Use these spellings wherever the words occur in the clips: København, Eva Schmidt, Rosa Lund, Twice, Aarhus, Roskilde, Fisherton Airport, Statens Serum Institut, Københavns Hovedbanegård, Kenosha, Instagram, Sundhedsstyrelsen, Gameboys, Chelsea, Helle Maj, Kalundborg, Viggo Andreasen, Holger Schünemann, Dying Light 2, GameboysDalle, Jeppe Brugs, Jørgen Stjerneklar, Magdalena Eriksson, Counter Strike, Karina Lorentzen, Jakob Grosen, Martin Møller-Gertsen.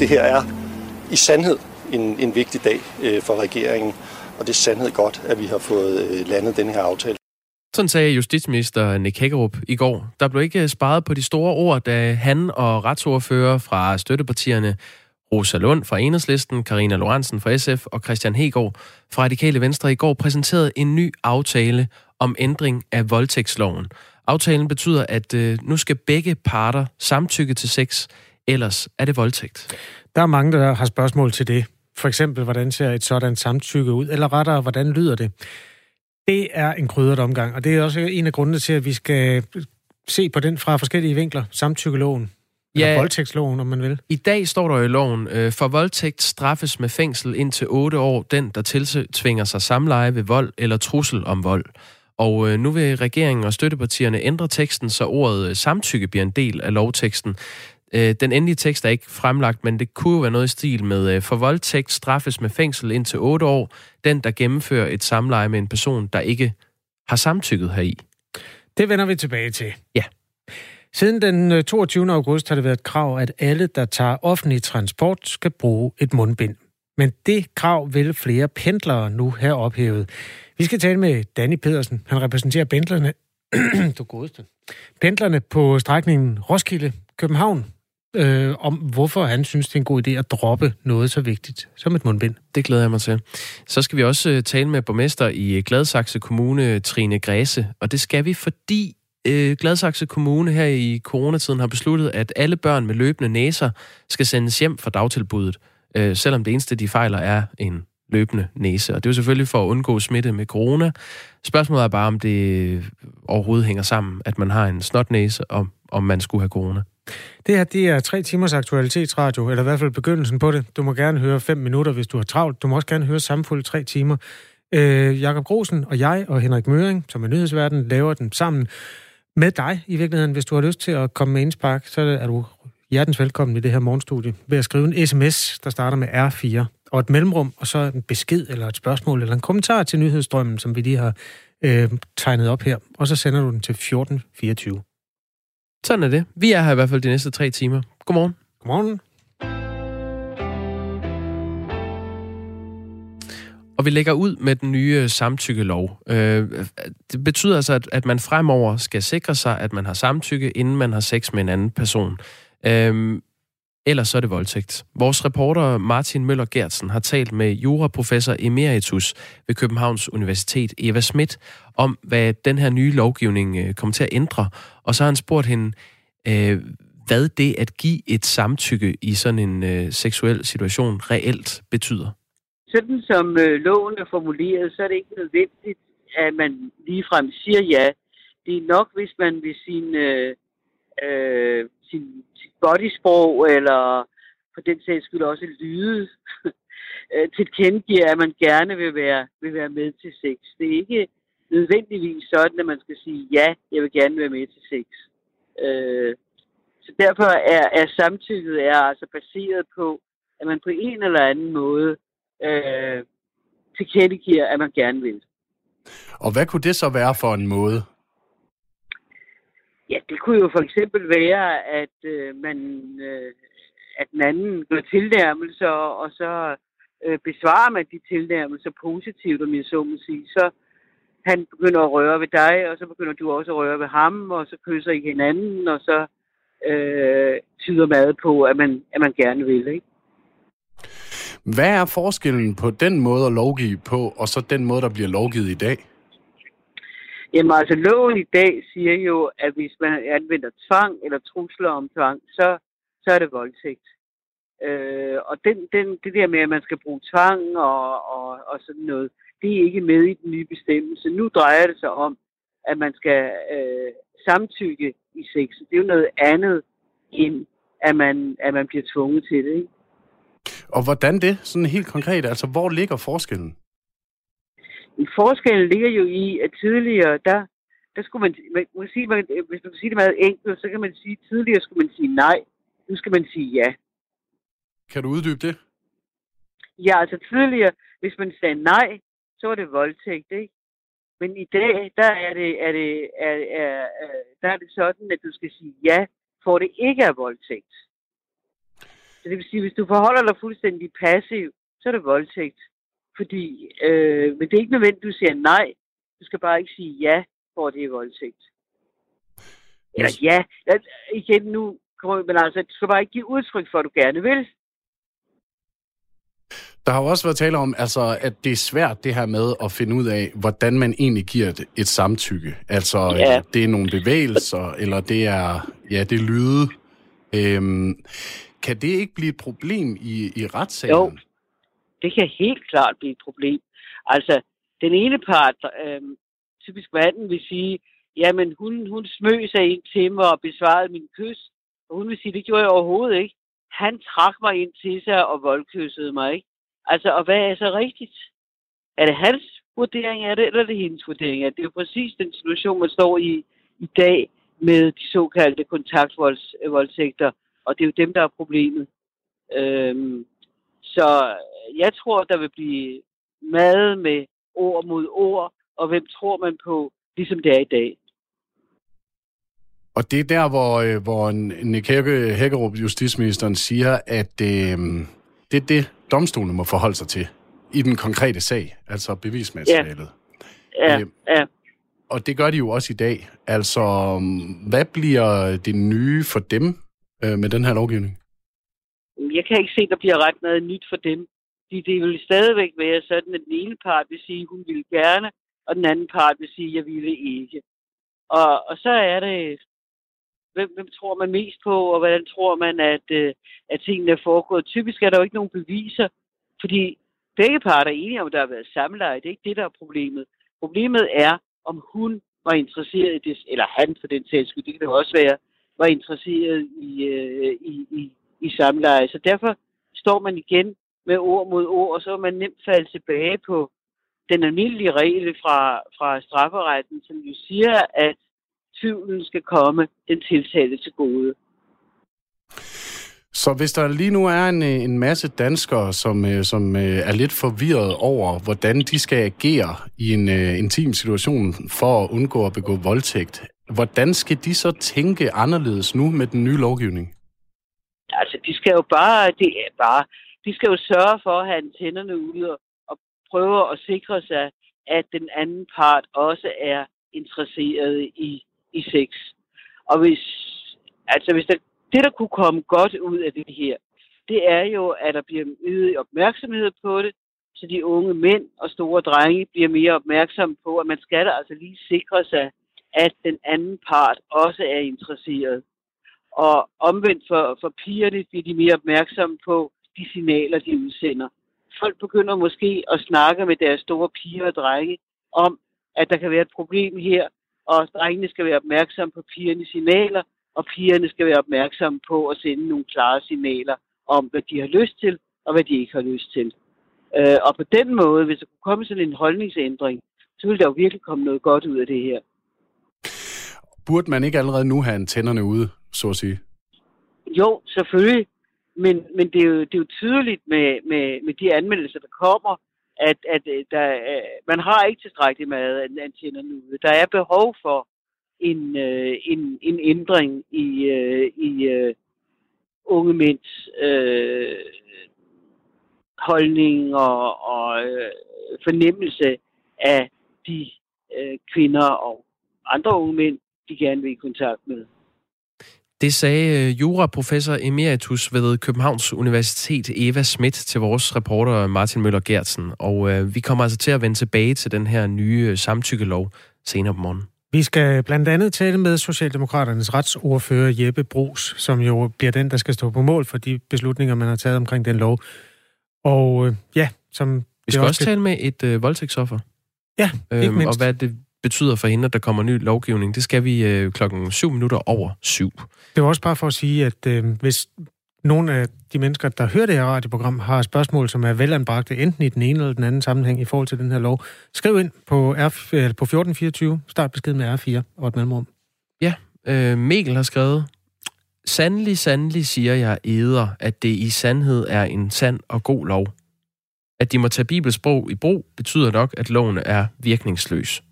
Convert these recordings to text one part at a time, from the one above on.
det her er i sandhed en vigtig dag for regeringen, og det er sandhed godt, at vi har fået landet den her aftale. Sådan sagde justitsminister Nick Hækkerup i går. Der blev ikke sparet på de store ord, da han og retsordfører fra støttepartierne Rosa Lund fra Enhedslisten, Karina Lorentzen fra SF og Christian Hegård fra Radikale Venstre i går præsenterede en ny aftale om ændring af voldtægtsloven. Aftalen betyder, at nu skal begge parter samtykke til sex, ellers er det voldtægt. Der er mange, der har spørgsmål til det. For eksempel, hvordan ser et sådan samtykke ud? Eller rettere, hvordan lyder det? Det er en krydret omgang, og det er også en af grundene til, at vi skal se på den fra forskellige vinkler. Samtykkeloven, eller voldtægtsloven, om man vil. I dag står der i loven, for voldtægt straffes med fængsel indtil 8 år, den der tiltvinger sig samleje ved vold eller trussel om vold. Og nu vil regeringen og støttepartierne ændre teksten, så ordet samtykke bliver en del af lovteksten. Den endelige tekst er ikke fremlagt, men det kunne jo være noget i stil med for voldtægt straffes med fængsel indtil 8 år, den der gennemfører et samleje med en person, der ikke har samtykket heri. Det vender vi tilbage til. Ja. Siden den 22. august har det været et krav, at alle, der tager offentlig transport, skal bruge et mundbind. Men det krav vil flere pendlere nu have ophævet. Vi skal tale med Danny Pedersen. Han repræsenterer pendlerne på strækningen Roskilde, København. Om hvorfor han synes, det er en god idé at droppe noget så vigtigt som et mundbind. Det glæder jeg mig til. Så skal vi også tale med borgmester i Gladsaxe Kommune, Trine Græse. Og det skal vi, fordi Gladsaxe Kommune her i coronatiden har besluttet, at alle børn med løbende næser skal sendes hjem fra dagtilbuddet, selvom det eneste, de fejler, er en løbende næse. Og det er jo selvfølgelig for at undgå smitte med corona. Spørgsmålet er bare, om det overhovedet hænger sammen, at man har en snotnæse, og om man skulle have corona. Det her, det er 3 timers aktualitetsradio, eller i hvert fald begyndelsen på det. Du må gerne høre 5 minutter, hvis du har travlt. Du må også gerne høre sammenfuldt 3 timer. Jakob Grosen og jeg og Henrik Møring, som er nyhedsverden, laver den sammen med dig i virkeligheden. Hvis du har lyst til at komme med indspark, så er du hjertens velkommen i det her morgenstudie ved at skrive en sms, der starter med R4 og et mellemrum, og så en besked eller et spørgsmål eller en kommentar til nyhedsstrømmen, som vi lige har tegnet op her. Og så sender du den til 1424. Sådan er det. Vi er her i hvert fald de næste 3 timer. Godmorgen. Godmorgen. Og vi lægger ud med den nye samtykkelov. Det betyder altså, at man fremover skal sikre sig, at man har samtykke, inden man har sex med en anden person. Ellers så er det voldtægt. Vores reporter Martin Møller-Gertsen har talt med juraprofessor emeritus ved Københavns Universitet, Eva Schmidt, om hvad den her nye lovgivning kommer til at ændre. Og så har han spurgt hende, hvad det at give et samtykke i sådan en seksuel situation reelt betyder. Sådan som loven er formuleret, så er det ikke nødvendigt, at man ligefrem siger ja. Det er nok, hvis man ved sin bodysprog, eller for den sags skyld også lyde, tilkendegiver, at man gerne vil være med til sex. Det er ikke nødvendigvis sådan, at man skal sige, ja, jeg vil gerne være med til sex. Så derfor er samtykket altså baseret på, at man på en eller anden måde tilkendegiver, at man gerne vil. Og hvad kunne det så være for en måde? Ja, det kunne jo for eksempel være, at at den anden gør tilnærmelser, og så besvarer man de tilnærmelser positivt, om jeg så må sige. Så han begynder at røre ved dig, og så begynder du også at røre ved ham, og så kysser I hinanden, og så tyder meget på, at man gerne vil, ikke? Hvad er forskellen på den måde at lovgive på, og så den måde, der bliver lovgivet i dag? Jamen altså, loven i dag siger jo, at hvis man anvender tvang eller trusler om tvang, så er det voldtægt. Og det der med, at man skal bruge tvang og sådan noget, det er ikke med i den nye bestemmelse. Nu drejer det sig om, at man skal samtykke i sex. Det er jo noget andet, end at man bliver tvunget til det, ikke? Og hvordan det? Sådan helt konkret. Altså, hvor ligger forskellen? Forskellen ligger jo i, at tidligere, der skulle man sige, hvis man kan sige det meget enkelt, så kan man sige, at tidligere skulle man sige nej, nu skal man sige ja. Kan du uddybe det? Ja, altså tidligere, hvis man sagde nej, så var det voldtægt, ikke? Men i dag, der er det sådan, at du skal sige ja, for det ikke er voldtægt. Så det vil sige, at hvis du forholder dig fuldstændig passiv, så er det voldtægt. Fordi, men det er ikke nødvendigt, du siger nej. Du skal bare ikke sige ja, for det er voldtægt. Eller ja. Igen nu, men altså, du skal bare ikke give udtryk for, at du gerne vil. Der har jo også været tale om, altså, at det er svært det her med at finde ud af, hvordan man egentlig giver et samtykke. Altså, ja. Det er nogle bevægelser, eller det er, ja, det er lyde. Kan det ikke blive et problem i retssagen? Jo, det kan helt klart blive et problem. Altså, den ene part, typisk manden, vil sige, jamen, hun smøg sig ind til mig og besvarede min kys. Og hun vil sige, det gjorde jeg overhovedet ikke. Han trak mig ind til sig og voldkyssede mig, ikke? Altså, og hvad er så rigtigt? Er det hans vurdering af det, eller er det hendes vurdering af det? Det er jo præcis den situation, man står i dag med de såkaldte kontaktvoldtægter, og det er jo dem, der er problemet. Så jeg tror, der vil blive mad med ord mod ord, og hvem tror man på, ligesom det er i dag. Og det er der, hvor Nick Hækkerup, justitsministeren, siger, at det er det, domstolene må forholde sig til i den konkrete sag, altså bevismaterialet. Ja. Ja. Og det gør de jo også i dag. Altså, hvad bliver det nye for dem med den her lovgivning? Jeg kan ikke se, der bliver ret meget nyt for dem. Det vil stadigvæk være sådan, at den ene part vil sige, hun ville gerne, og den anden part vil sige, jeg ville ikke. Og så er det, hvem tror man mest på, og hvordan tror man, at tingene er foregået. Typisk er der jo ikke nogen beviser, fordi begge parter er enige om, der har været samleje. Det er ikke det, der er problemet. Problemet er, om hun var interesseret i det, eller han for den sags skyld, det kan det også være, var interesseret i samleje. Så derfor står man igen med ord mod ord, og så vil man nemt falde tilbage på den almindelige regel fra strafferetten, som jo siger, at tvivlen skal komme den tiltalte til gode. Så hvis der lige nu er en masse danskere, som er lidt forvirret over, hvordan de skal agere i en intim situation for at undgå at begå voldtægt, hvordan skal de så tænke anderledes nu med den nye lovgivning? Altså, de skal jo sørge for at have tænderne ude og prøve at sikre sig, at den anden part også er interesseret i sex. Og hvis der kunne komme godt ud af det her, det er jo, at der bliver øget opmærksomhed på det, så de unge mænd og store drenge bliver mere opmærksomme på, at man skal altså lige sikre sig, at den anden part også er interesseret. Og omvendt for pigerne bliver de mere opmærksomme på de signaler, de udsender. Folk begynder måske at snakke med deres store piger og drenge om, at der kan være et problem her, og drengene skal være opmærksomme på pigernes signaler, og pigerne skal være opmærksomme på at sende nogle klare signaler om, hvad de har lyst til, og hvad de ikke har lyst til. Og på den måde, hvis der kunne komme sådan en holdningsændring, så ville der jo virkelig komme noget godt ud af det her. Burde man ikke allerede nu have antennerne ude, så at sige? Jo, selvfølgelig. Men det er jo tydeligt med de anmeldelser, der kommer, at man har ikke tilstrækkeligt med antennerne ude. Der er behov for en ændring i unge mænds holdning og fornemmelse af de kvinder og andre unge mænd, de gerne vil i kontakt med. Det sagde juraprofessor emeritus ved Københavns Universitet Eva Schmidt til vores reporter Martin Møller-Gertsen. Og vi kommer altså til at vende tilbage til den her nye samtykkelov senere på morgenen. Vi skal blandt andet tale med Socialdemokraternes retsordfører Jeppe Brugs, som jo bliver den, der skal stå på mål for de beslutninger, man har taget omkring den lov. Og vi skal også tale med et voldtægtsoffer. Ja, ikke mindst. Og hvad det betyder for hende, at der kommer ny lovgivning. Det skal vi 7:07. Det var også bare for at sige, at hvis nogle af de mennesker, der hører det her radioprogram, har spørgsmål, som er velanbragte, enten i den ene eller den anden sammenhæng i forhold til den her lov, skriv ind på, på 1424, start besked med R4 og et mellemrum. Ja, Mikkel har skrevet, Sandelig siger jeg eder, at det i sandhed er en sand og god lov. At de må tage bibelsprog i brug, betyder nok, at loven er virkningsløs.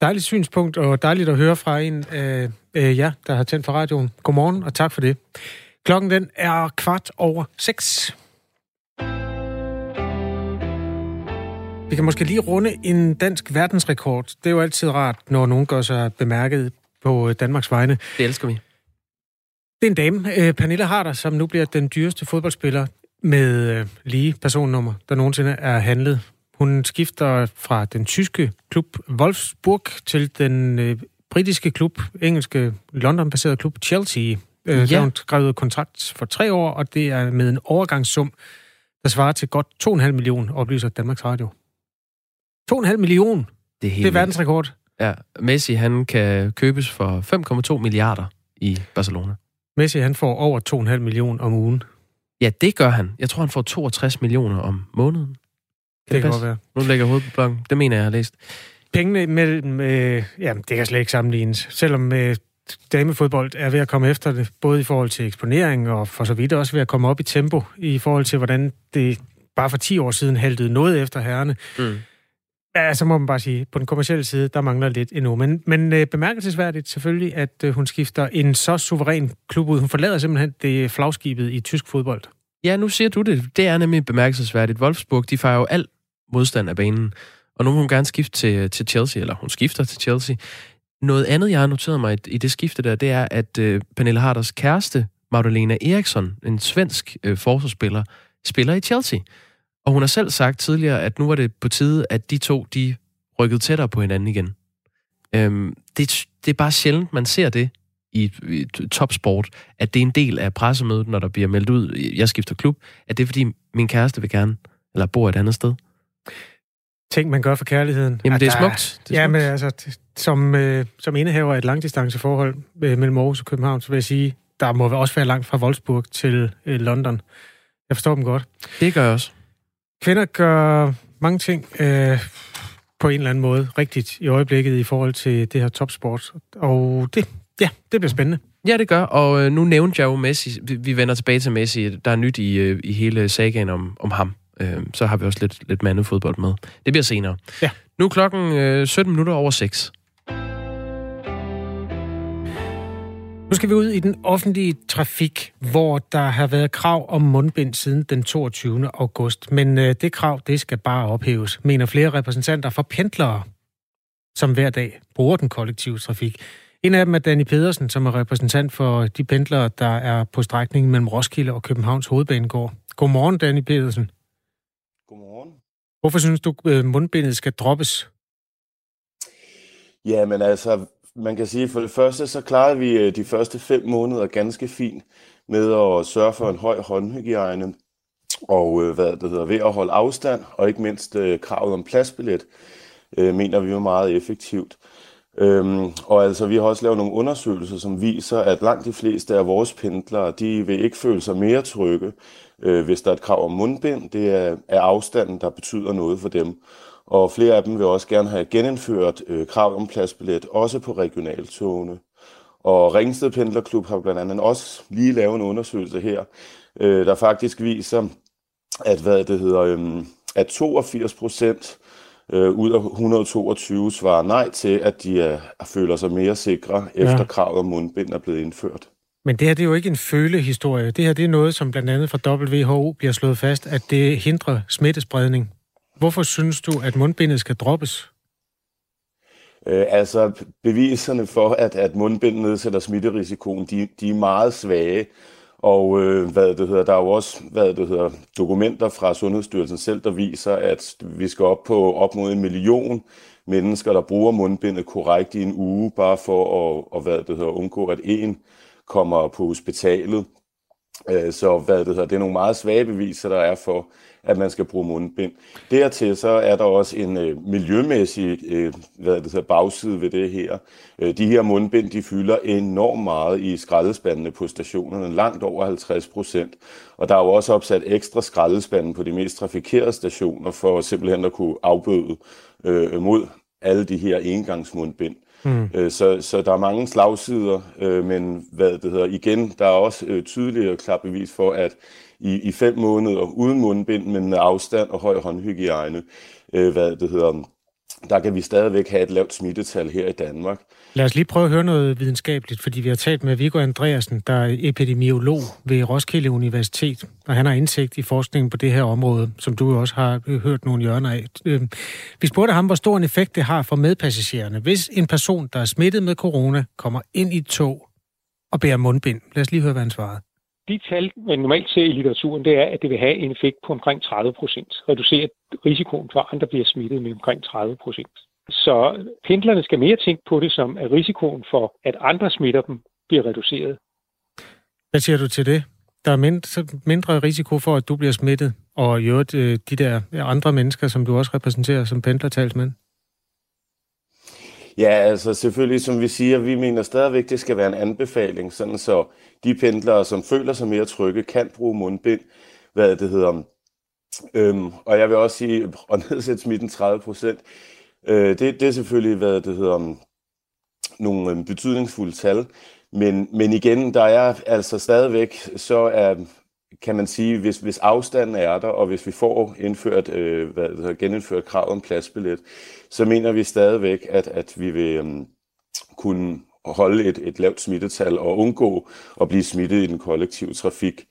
Dejligt synspunkt, og dejligt at høre fra en af jer, der har tændt for radioen. Godmorgen, og tak for det. Klokken den er 6:15. Vi kan måske lige runde en dansk verdensrekord. Det er jo altid rart, når nogen gør sig bemærket på Danmarks vegne. Det elsker vi. Det er en dame, Pernilla Harder, som nu bliver den dyreste fodboldspiller med lige personnummer, der nogensinde er handlet. Hun skifter fra den tyske klub Wolfsburg til den britiske klub, engelske London-baserede klub Chelsea. Ja. Der hun skrev kontrakt for 3 år, og det er med en overgangssum, der svarer til godt 2,5 millioner, oplyser Danmarks Radio. 2,5 millioner? Det er verdensrekord. Ja, Messi han kan købes for 5,2 milliarder i Barcelona. Messi han får over 2,5 millioner om ugen. Ja, det gør han. Jeg tror, han får 62 millioner om måneden. Det kan godt være. Nu lægger hovedet på blokken. Det mener jeg, har læst. Pengene mellem... jamen, det kan slet ikke sammenlignes. Selvom damefodbold er ved at komme efter det, både i forhold til eksponering og for så vidt også ved at komme op i tempo, i forhold til, hvordan det bare for 10 år siden haltede noget efter herrene. Mm. Ja, så må man bare sige, på den kommercielle side, der mangler lidt endnu. Men bemærkelsesværdigt selvfølgelig, at hun skifter en så suveræn klub ud. Hun forlader simpelthen det flagskibet i tysk fodbold. Ja, nu siger du det. Det er nemlig bemærkelsesværdigt. Wolfsburg, de fejrer jo al modstand af banen. Og nu må hun gerne skifte til Chelsea, eller hun skifter til Chelsea. Noget andet, jeg har noteret mig i det skifte der, det er, at Pernille Harders kæreste, Magdalena Eriksson, en svensk forsvarsspiller, spiller i Chelsea. Og hun har selv sagt tidligere, at nu var det på tide, at de to, de rykkede tættere på hinanden igen. Det er bare sjældent, man ser det i topsport, at det er en del af pressemødet, når der bliver meldt ud, jeg skifter klub, at det er, fordi min kæreste vil gerne, eller bor et andet sted. Ting, man gør for kærligheden. Jamen, det er smukt. Ja, men altså, som indehaver af et langdistanceforhold mellem Aarhus og København, så vil jeg sige, der må også være langt fra Wolfsburg til London. Jeg forstår dem godt. Det gør jeg også. Kvinder gør mange ting på en eller anden måde rigtigt i øjeblikket i forhold til det her topsport. Og det bliver spændende. Ja, det gør. Og nu nævnte jeg jo Messi. Vi vender tilbage til Messi. Der er nyt i hele sagaen om ham. Så har vi også lidt mandet fodbold med. Det bliver senere. Ja. Nu er klokken 6:17. Nu skal vi ud i den offentlige trafik, hvor der har været krav om mundbind siden den 22. august. Men det krav, det skal bare ophæves, mener flere repræsentanter for pendlere, som hver dag bruger den kollektive trafik. En af dem er Danny Pedersen, som er repræsentant for de pendlere, der er på strækningen mellem Roskilde og Københavns Hovedbanegård. Godmorgen, Danny Pedersen. Godmorgen. Hvorfor synes du, mundbindet skal droppes? Jamen altså... Man kan sige, at for det første, så klarede vi de første 5 måneder ganske fint med at sørge for en høj håndhygiejne og ved at holde afstand, og ikke mindst kravet om pladsbillet, mener vi jo meget effektivt. Og altså, vi har også lavet nogle undersøgelser, som viser, at langt de fleste af vores pendlere, de vil ikke føle sig mere trygge, hvis der er et krav om mundbind. Det er afstanden, der betyder noget for dem. Og flere af dem vil også gerne have genindført krav om pladsbillet, også på regionaltogene. Og Ringsted Pendlerklub har blandt andet også lige lavet en undersøgelse her, der faktisk viser, at, at 82% ud af 122 svarer nej til, at de føler sig mere sikre, efter kravet om mundbind er blevet indført. Men det her, det er jo ikke en følehistorie. Det her, det er noget, som blandt andet fra WHO bliver slået fast, at det hindrer smittespredning. Hvorfor synes du, at mundbindet skal droppes? Altså, beviserne for, at mundbindet nedsætter smitterisikoen, de er meget svage. Og der er jo også dokumenter fra Sundhedsstyrelsen selv, der viser, at vi skal op mod 1 million mennesker, der bruger mundbindet korrekt i en uge, bare for at undgå, at en kommer på hospitalet. Så det er nogle meget svage beviser, der er for, at man skal bruge mundbind. Dertil så er der også en miljømæssig bagside ved det her. De her mundbind, de fylder enormt meget i skraldespandene på stationerne, langt over 50%. Og der er jo også opsat ekstra skraldespande på de mest trafikerede stationer, for simpelthen at kunne afbøde mod alle de her engangsmundbind. Mm. Så der er mange slagsider, men igen, der er også tydeligere klart bevis for, at i 5 måneder uden mundbind, men med afstand og høj håndhygiejne, der kan vi stadigvæk have et lavt smittetal her i Danmark. Lad os lige prøve at høre noget videnskabeligt, fordi vi har talt med Viggo Andreasen, der er epidemiolog ved Roskilde Universitet, og han har indsigt i forskningen på det her område, som du også har hørt nogle hjørner af. Vi spurgte ham, hvor stor en effekt det har for medpassagererne, hvis en person, der er smittet med corona, kommer ind i et tog og bærer mundbind. Lad os lige høre, hvad han svarede. De tal, man normalt ser i litteraturen, det er, at det vil have en effekt på omkring 30%. Reducerer risikoen for, at andre bliver smittet med omkring 30%. Så pendlerne skal mere tænke på det som, at risikoen for, at andre smitter dem, bliver reduceret. Hvad siger du til det? Der er mindre risiko for, at du bliver smittet, og i øvrigt de der andre mennesker, som du også repræsenterer som pendlertalsmand? Ja, altså selvfølgelig, som vi siger, vi mener stadigvæk, det skal være en anbefaling, sådan så de pendlere, som føler sig mere trygge, kan bruge mundbind, hvad det hedder. Og jeg vil også sige, at nedsætte smitten 30%, det er selvfølgelig, hvad det hedder, nogle betydningsfulde tal. Men igen, der er altså stadigvæk, kan man sige, hvis afstanden er der, og hvis vi får genindført krav om pladsbillet, så mener vi stadigvæk, at vi vil kunne holde et lavt smittetal og undgå at blive smittet i den kollektive trafik.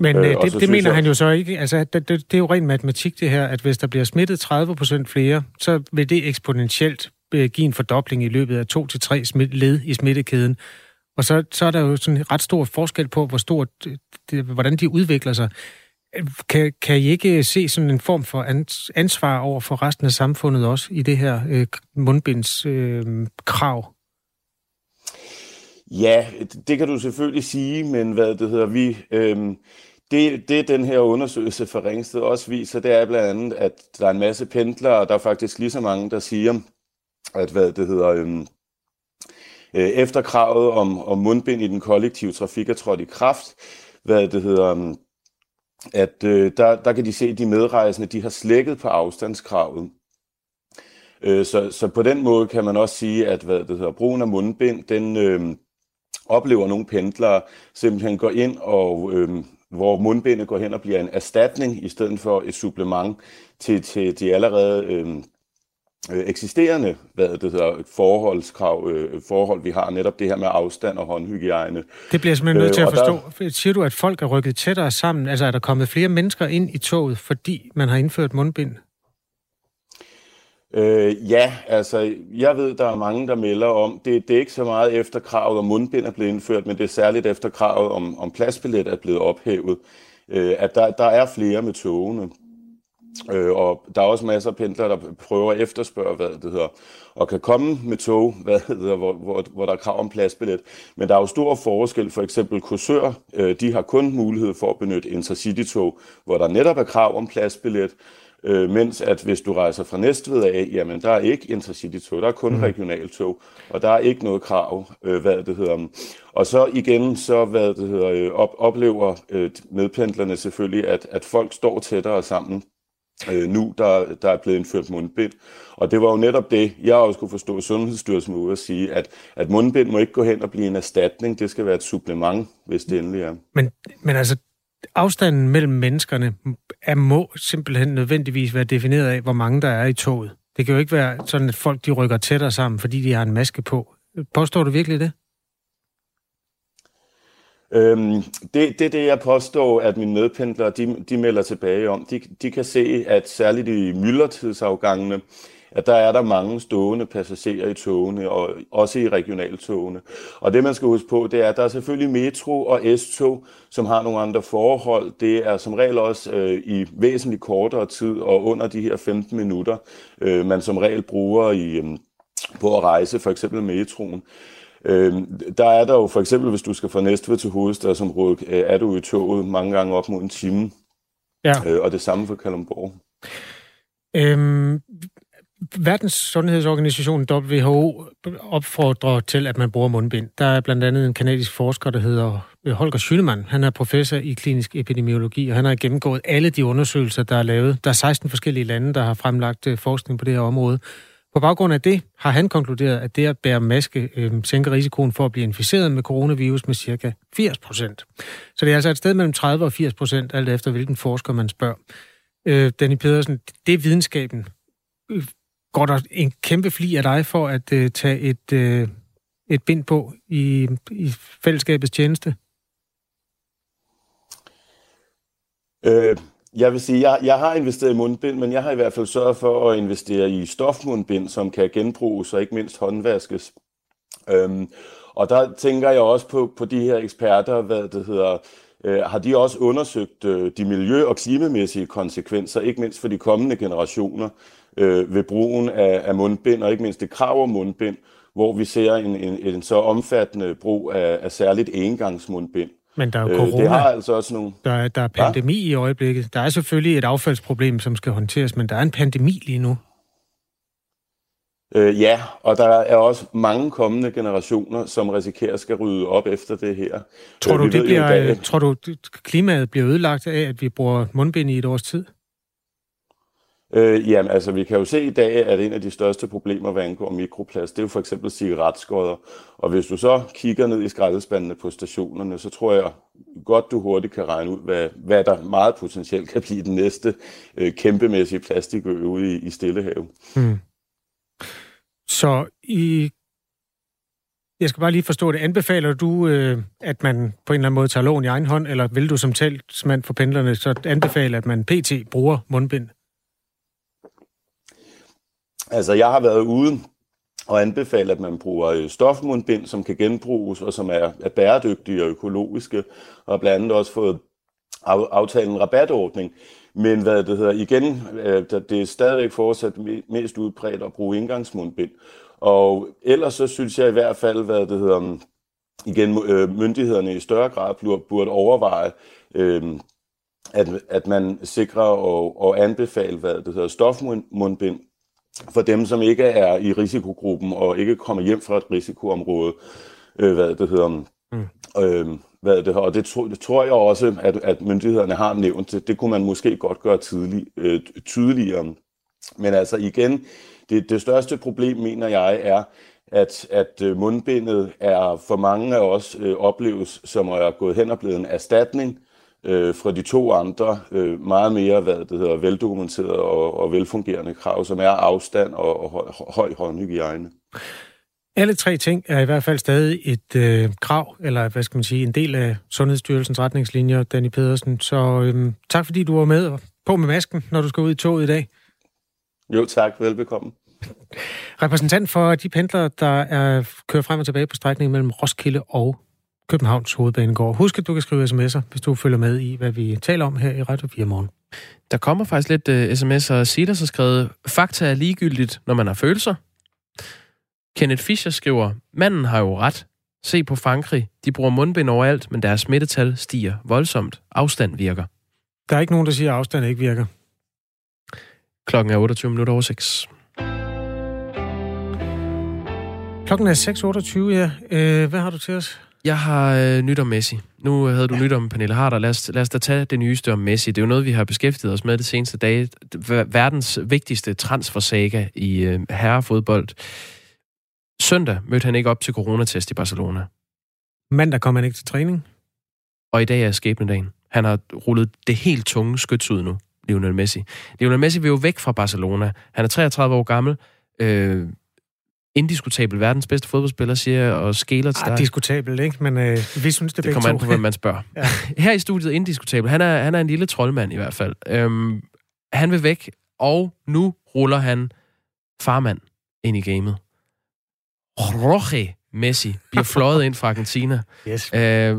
Men det mener jeg, han jo så ikke. Altså, det er jo ren matematik det her, at hvis der bliver smittet 30% flere, så vil det eksponentielt give en fordobling i løbet af 2-3 led i smittekæden. Og så er der jo sådan en ret stor forskel på, hvordan de udvikler sig. Kan I ikke se sådan en form for ansvar over for resten af samfundet også i det her mundbindskrav? Ja, det kan du selvfølgelig sige, men det den her undersøgelse fra Ringsted også viser, det er blandt andet, at der er en masse pendlere, og der er faktisk lige så mange, der siger, at efter kravet om mundbind i den kollektive trafik er trådt i kraft, at der kan de se, at de medrejsende, de har slækket på afstandskravet. Så på den måde kan man også sige, at brugen af mundbind, den oplever nogle pendlere simpelthen går ind og hvor mundbindet går hen og bliver en erstatning i stedet for et supplement til de allerede eksisterende forholdskrav, forhold, vi har netop det her med afstand og håndhygiejne. Det bliver simpelthen nødt til at forstå. Siger du, at folk er rykket tættere sammen? Altså er der kommet flere mennesker ind i toget, fordi man har indført mundbind? Ja, altså jeg ved, der er mange, der melder om. Det er ikke så meget efter kravet om mundbind er blevet indført, men det er særligt efter kravet om pladsbillet er blevet ophævet. At der er flere med togene. Og der er også masser af pendlere, der prøver at efterspørge, og kan komme med tog, hvor der er krav om pladsbillet. Men der er jo stor forskel. For eksempel Korsør, de har kun mulighed for at benytte intercity-tog, hvor der netop er krav om pladsbillet, mens at hvis du rejser fra Næstved af, jamen der er ikke intercity-tog, der er kun regionaltog, og der er ikke noget krav, Og så igen, oplever medpendlerne selvfølgelig, at folk står tættere sammen. Nu der er blevet indført mundbind. Og det var jo netop det, jeg også kunne forstå Sundhedsstyrelsen ude at sige, at mundbind må ikke gå hen og blive en erstatning. Det skal være et supplement, hvis det endelig er. Men altså, afstanden mellem menneskerne må simpelthen nødvendigvis være defineret af, hvor mange der er i toget. Det kan jo ikke være sådan, at folk de rykker tættere sammen, fordi de har en maske på. Påstår du virkelig det? Det er det, jeg påstår, at mine medpendlere de melder tilbage om. De kan se, at særligt i myldretidsafgangene, at der er der mange stående passagerer i togene, og også i regionaltogene. Og det, man skal huske på, det er, at der er selvfølgelig metro og S-tog, som har nogle andre forhold. Det er som regel også i væsentligt kortere tid, og under de her 15 minutter, man som regel bruger på at rejse, for eksempel metroen. Der er der jo for eksempel, hvis du skal fra Næstved til hovedstadsområdet, er du i toget mange gange op mod en time. Ja. Og det samme for Kalundborg. Verdens Sundhedsorganisation WHO opfordrer til, at man bruger mundbind. Der er blandt andet en kanadisk forsker, der hedder Holger Schünemann. Han er professor i klinisk epidemiologi, og han har gennemgået alle de undersøgelser, der er lavet. Der er 16 forskellige lande, der har fremlagt forskning på det her område. På baggrund af det har han konkluderet, at det at bære maske sænker risikoen for at blive inficeret med coronavirus med ca. 80%. Så det er altså et sted mellem 30 og 80%, alt efter hvilken forsker man spørger. Danny Pedersen, det er videnskaben. går der en kæmpe fli af dig for at tage et bind på i fællesskabets tjeneste? Jeg vil sige, jeg har investeret i mundbind, men jeg har i hvert fald sørget for at investere i stofmundbind, som kan genbruges og ikke mindst håndvaskes. Og der tænker jeg også på de her eksperter, har de også undersøgt de miljø- og klimamæssige konsekvenser, ikke mindst for de kommende generationer ved brugen af mundbind, og ikke mindst det krav om mundbind, hvor vi ser en så omfattende brug af særligt engangsmundbind. Men der er jo corona. Det har altså også nogle... Der er pandemi i øjeblikket. Der er selvfølgelig et affaldsproblem, som skal håndteres, men der er en pandemi lige nu. Ja, og der er også mange kommende generationer, som risikerer at skal rydde op efter det her. Tror du, klimaet bliver ødelagt af, at vi bruger mundbind i et års tid? Jamen, altså, vi kan jo se i dag, at en af de største problemer, hvad angår mikroplast, det er jo for eksempel cigaretskodder. Og hvis du så kigger ned i skraldespandene på stationerne, så tror jeg godt, du hurtigt kan regne ud, hvad der meget potentielt kan blive den næste kæmpemæssige plastikø ude i Stillehavet. Hmm. Så jeg skal bare lige forstå det. Anbefaler du, at man på en eller anden måde tager loven i egen hånd, eller vil du som talsmand for pendlerne så anbefale, at man pt. Bruger mundbind? Altså, jeg har været ude og anbefaler, at man bruger stofmundbind, som kan genbruges og som er bæredygtige og økologiske, og blandt andet også fået aftalt en rabatordning. Men igen, det er stadigvæk fortsat mest udbredt at bruge engangsmundbind. Og ellers så synes jeg i hvert fald, igen, myndighederne i større grad burde overveje, at man sikrer og anbefaler, stofmundbind for dem, som ikke er i risikogruppen og ikke kommer hjem fra et risikoområde, og det tror jeg også, at myndighederne har nævnt. Det kunne man måske godt gøre tydeligere. Men altså igen, det største problem, mener jeg, er, at mundbindet er for mange af os opleves, som er gået hen og blevet en erstatning fra de to andre meget mere veldokumenterede og velfungerende krav, som er afstand og høj håndhygiejne. Alle tre ting er i hvert fald stadig et krav, eller hvad skal man sige, en del af Sundhedsstyrelsens retningslinjer, Danny Pedersen. Så tak fordi du var med og på med masken, når du skal ud i toget i dag. Jo tak, velbekomme. Repræsentant for de pendlere, der kører frem og tilbage på strækningen mellem Roskilde og Københavns Hovedbanegård. Husk, at du kan skrive sms'er, hvis du følger med i, hvad vi taler om her i Radio 4 Morgen. Der kommer faktisk lidt sms'er. Silas har skrevet, fakta er ligegyldigt, når man har følelser. Kenneth Fischer skriver, manden har jo ret. Se på Frankrig. De bruger mundbind overalt, men deres smittetal stiger voldsomt. Afstand virker. Der er ikke nogen, der siger, at afstand ikke virker. Klokken er 6:28. Klokken er 6:28, ja. Hvad har du til os? Jeg har nyt om Messi. Nu havde du nyt om Pernilla Harder. Lad os da tage det nyeste om Messi. Det er jo noget, vi har beskæftiget os med de seneste dage. Verdens vigtigste transfersaga i herrefodbold. Søndag mødte han ikke op til coronatest i Barcelona. Mandag kom han ikke til træning. Og i dag er skæbnedagen. Han har rullet det helt tunge skyts ud nu, Lionel Messi. Lionel Messi vil jo væk fra Barcelona. Han er 33 år gammel. Indiskutabel verdens bedste fodboldspiller, siger og skæler til dig. Diskutabel, ikke? Men vi synes, det kommer an på, hvem man spørger. Ja. Her i studiet indiskutabel. Han er en lille troldmand i hvert fald. Han vil væk, og nu ruller han farmand ind i gamet. Jorge Messi bliver fløjet ind fra Argentina. Yes.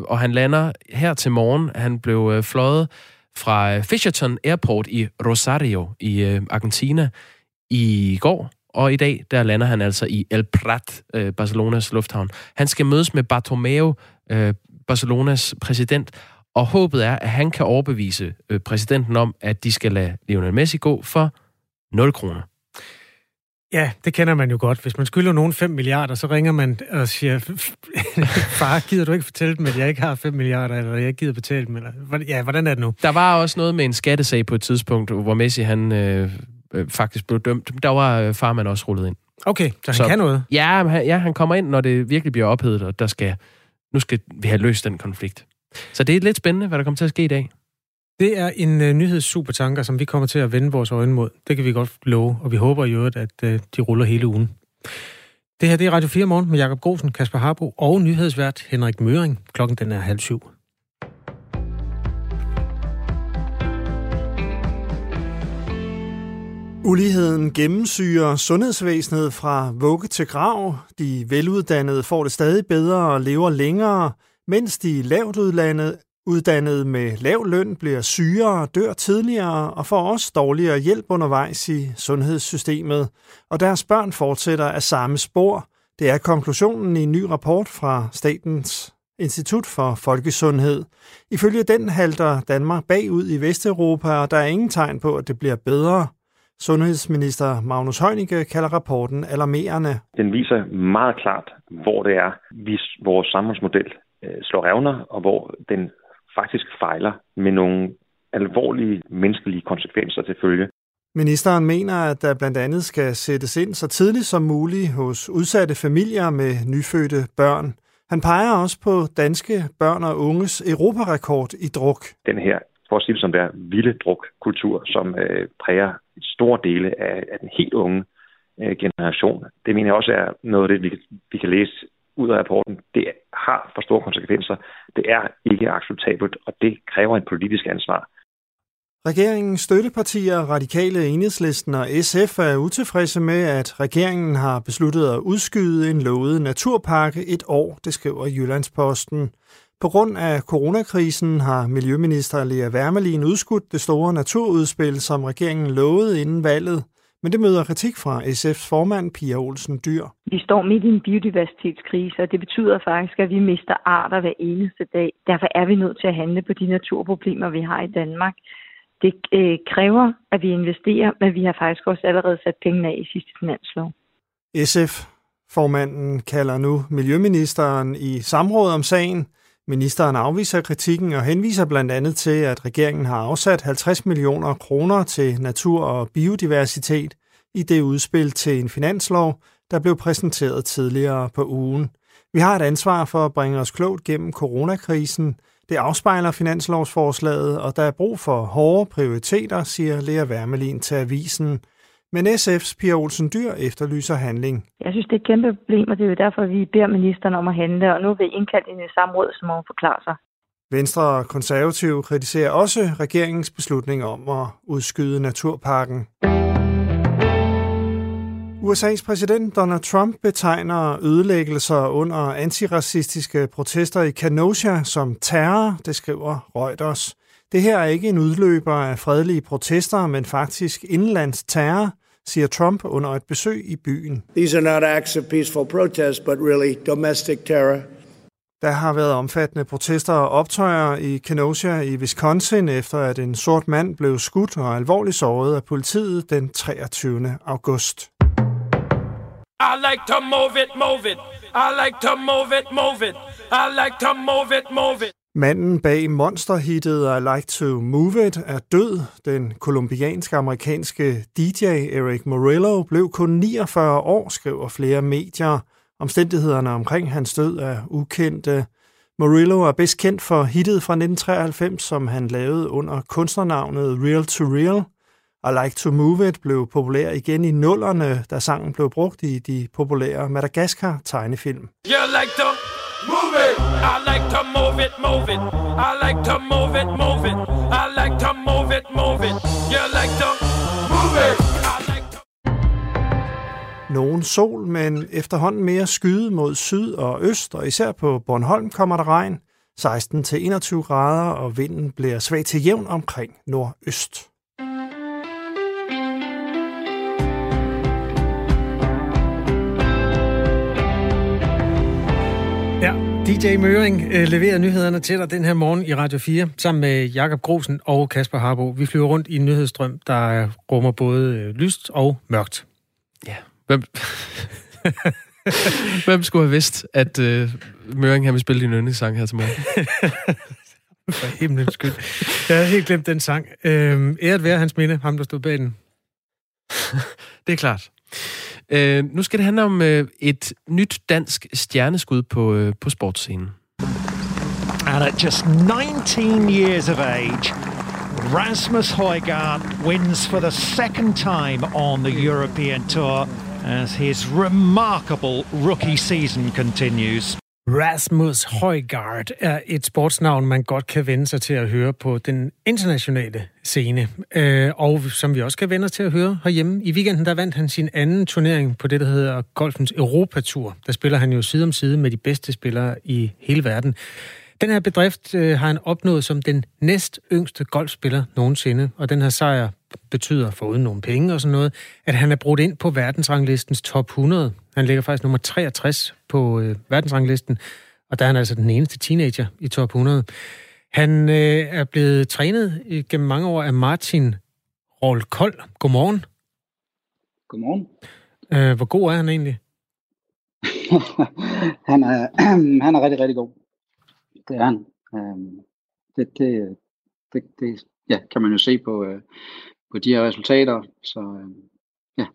Og han lander her til morgen. Han blev fløjet fra Fisherton Airport i Rosario i Argentina i går. Og i dag, der lander han altså i El Prat, Barcelonas lufthavn. Han skal mødes med Bartomeu, Barcelonas præsident, og håbet er, at han kan overbevise præsidenten om, at de skal lade Lionel Messi gå for 0 kroner. Ja, det kender man jo godt. Hvis man skylder nogen 5 milliarder, så ringer man og siger, far, gider du ikke fortælle dem, at jeg ikke har 5 milliarder, eller jeg gider betale dem? Eller... Ja, hvordan er det nu? Der var også noget med en skattesag på et tidspunkt, hvor Messi han faktisk blev dømt. Der var farmand også rullet ind. Okay, så han kan noget? Ja, han kommer ind, når det virkelig bliver ophedet, og nu skal vi have løst den konflikt. Så det er lidt spændende, hvad der kommer til at ske i dag. Det er en nyhedssupertanker, som vi kommer til at vende vores øjne mod. Det kan vi godt love, og vi håber i øvrigt, at de ruller hele ugen. Det her det er Radio 4 Morgen med Jakob Grosen, Kasper Harbo og nyhedsvært Henrik Møring. Klokken den er 6:30. Uligheden gennemsyrer sundhedsvæsenet fra vugge til grav. De veluddannede får det stadig bedre og lever længere, mens de lavt uddannede med lav løn bliver sygere, dør tidligere og får også dårligere hjælp undervejs i sundhedssystemet. Og deres børn fortsætter af samme spor. Det er konklusionen i en ny rapport fra Statens Institut for Folkesundhed. Ifølge den halter Danmark bagud i Vesteuropa, og der er ingen tegn på, at det bliver bedre. Sundhedsminister Magnus Heunicke kalder rapporten alarmerende. Den viser meget klart, hvor det er, vores samfundsmodel slår revner, og hvor den faktisk fejler med nogle alvorlige menneskelige konsekvenser til følge. Ministeren mener, at der blandt andet skal sættes ind så tidligt som muligt hos udsatte familier med nyfødte børn. Han peger også på danske børn og unges europarekord i druk. Den her, for at sige det som det er, vilde drukkultur, som præger store dele af den helt unge generation. Det mener jeg også er noget af det, vi kan læse ud af rapporten. Det har for store konsekvenser. Det er ikke acceptabelt, og det kræver en politisk ansvar. Regeringens støttepartier, Radikale, Enhedslisten og SF er utilfredse med, at regeringen har besluttet at udskyde en lovet naturpakke et år, det skriver Jyllandsposten. På grund af coronakrisen har miljøminister Lea Wermelin udskudt det store naturudspil, som regeringen lovede inden valget. Men det møder kritik fra SF's formand Pia Olsen Dyr. Vi står midt i en biodiversitetskrise, og det betyder faktisk, at vi mister arter hver eneste dag. Derfor er vi nødt til at handle på de naturproblemer, vi har i Danmark. Det kræver, at vi investerer, men vi har faktisk også allerede sat pengene af i sidste finanslov. SF-formanden kalder nu miljøministeren i samråd om sagen. Ministeren afviser kritikken og henviser blandt andet til, at regeringen har afsat 50 millioner kroner til natur og biodiversitet i det udspil til en finanslov, der blev præsenteret tidligere på ugen. Vi har et ansvar for at bringe os klogt gennem coronakrisen. Det afspejler finanslovsforslaget, og der er brug for hårde prioriteter, siger Lea Wermelin til avisen. Men SF's Pia Olsen Dyr efterlyser handling. Jeg synes, det er et kæmpe problem, og det er jo derfor, vi beder ministeren om at handle, og nu vil indkaldt ind i samråd, som må forklare sig. Venstre og Konservative kritiserer også regeringens beslutning om at udskyde naturparken. USA's præsident Donald Trump betegner ødelæggelser under antiracistiske protester i Kenosha som terror, det skriver Reuters. Det her er ikke en udløber af fredelige protester, men faktisk indenlands terror, siger Trump under et besøg i byen. These are not acts of peaceful protest, but really domestic terror. Der har været omfattende protester og optøjer i Kenosha i Wisconsin, efter at en sort mand blev skudt og alvorligt såret af politiet den 23. august. I like to move it, move it. I like to move it, move it. I like to move it, move it. Manden bag monsterhittet I Like To Move It er død. Den kolumbiansk-amerikanske DJ Eric Murillo blev kun 49 år, skriver flere medier. Omstændighederne omkring hans død er ukendte. Murillo er bedst kendt for hittet fra 1993, som han lavede under kunstnernavnet Real to Real. I Like To Move It blev populær igen i 00'erne, da sangen blev brugt i de populære Madagaskar-tegnefilm. Move it. I like to move it, move it. I like to move it, move it. I like to move it, move it. You like to move it. I like to... Nogen sol, men efterhånden mere skyde mod syd og øst, og især på Bornholm kommer der regn. 16-21 grader, og vinden bliver svag til jævn omkring nordøst. DJ Møring leverer nyhederne til dig den her morgen i Radio 4, sammen med Jakob Grosen og Kasper Harbo. Vi flyver rundt i en nyhedsstrøm, der rummer både lyst og mørkt. Ja. Hvem skulle have vidst, at Møring havde spillet din yndlingssang her til morgen? For himmelens skyld. Jeg havde helt glemt den sang. Æret være hans minde, ham der stod bag den. Det er klart. Nu skal det handle om et nyt dansk stjerneskud på sportsscenen. And at just 19 years of age, Rasmus Højgaard wins for the second time on the European Tour as his remarkable rookie season continues. Rasmus Højgaard er et sportsnavn, man godt kan vende sig til at høre på den internationale scene, og som vi også kan vende os til at høre herhjemme. I weekenden der vandt han sin anden turnering på det, der hedder golfens Europatur. Der spiller han jo side om side med de bedste spillere i hele verden. Den her bedrift har han opnået som den næst yngste golfspiller nogensinde, og den her sejr betyder, foruden nogle penge og sådan noget, at han er brudt ind på verdensranglistens top 100. Han ligger faktisk nummer 63 på verdensranglisten, og der er han altså den eneste teenager i top 100. Han er blevet trænet gennem mange år af Martin Rolskov. Godmorgen. Godmorgen. Hvor god er han egentlig? Han er rigtig, rigtig god. Det er han. Det ja, kan man jo se på de her resultater, så ja,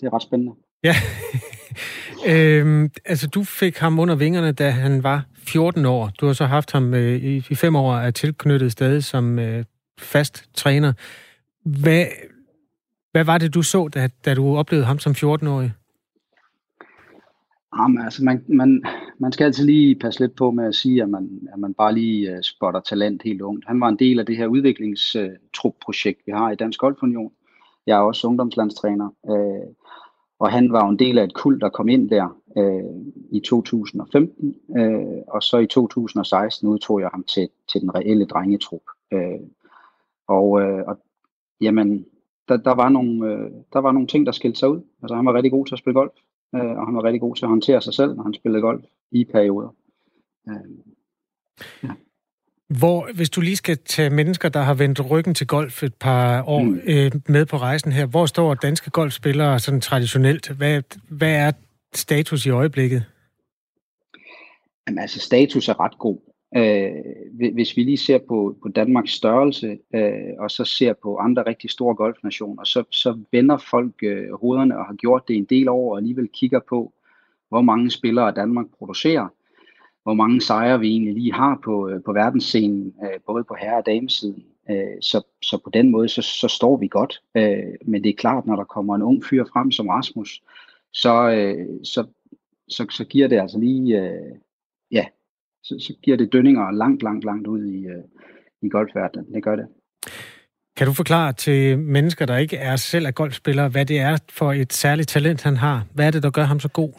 det er ret spændende. Ja, altså du fik ham under vingerne, da han var 14 år. Du har så haft ham i 5 år og er tilknyttet stadig som fast træner. Hvad var det, du så, da du oplevede ham som 14-årig? Jamen, altså man skal altid lige passe lidt på med at sige, at man bare lige spotter talent helt ungt. Han var en del af det her udviklingstrupprojekt, vi har i Dansk Golfunion. Jeg er også ungdomslandstræner, og han var en del af et kuld, der kom ind der i 2015, og så i 2016 udtog jeg ham til den reelle drengetrup. Jamen, der var nogle ting, der skilte sig ud. Altså, han var rigtig god til at spille golf. Og han var rigtig god til at håndtere sig selv, når han spillede golf i perioder. Ja. Hvis du lige skal tage mennesker, der har vendt ryggen til golf et par år med på rejsen her, hvor står danske golfspillere sådan traditionelt? Hvad er status i øjeblikket? Jamen, altså, status er ret god. Hvis vi lige ser på Danmarks størrelse, og så ser på andre rigtig store golfnationer, så vender folk hovederne og har gjort det en del over, og alligevel kigger på, hvor mange spillere Danmark producerer, hvor mange sejre vi egentlig lige har på verdensscenen, både på herre- og damesiden. Så på den måde, så står vi godt. Men det er klart, når der kommer en ung fyr frem som Rasmus, så giver det altså lige... Så giver det dønninger langt ud i golfverdenen. Det gør det. Kan du forklare til mennesker, der ikke er selv er golfspillere, hvad det er for et særligt talent, han har? Hvad er det, der gør ham så god?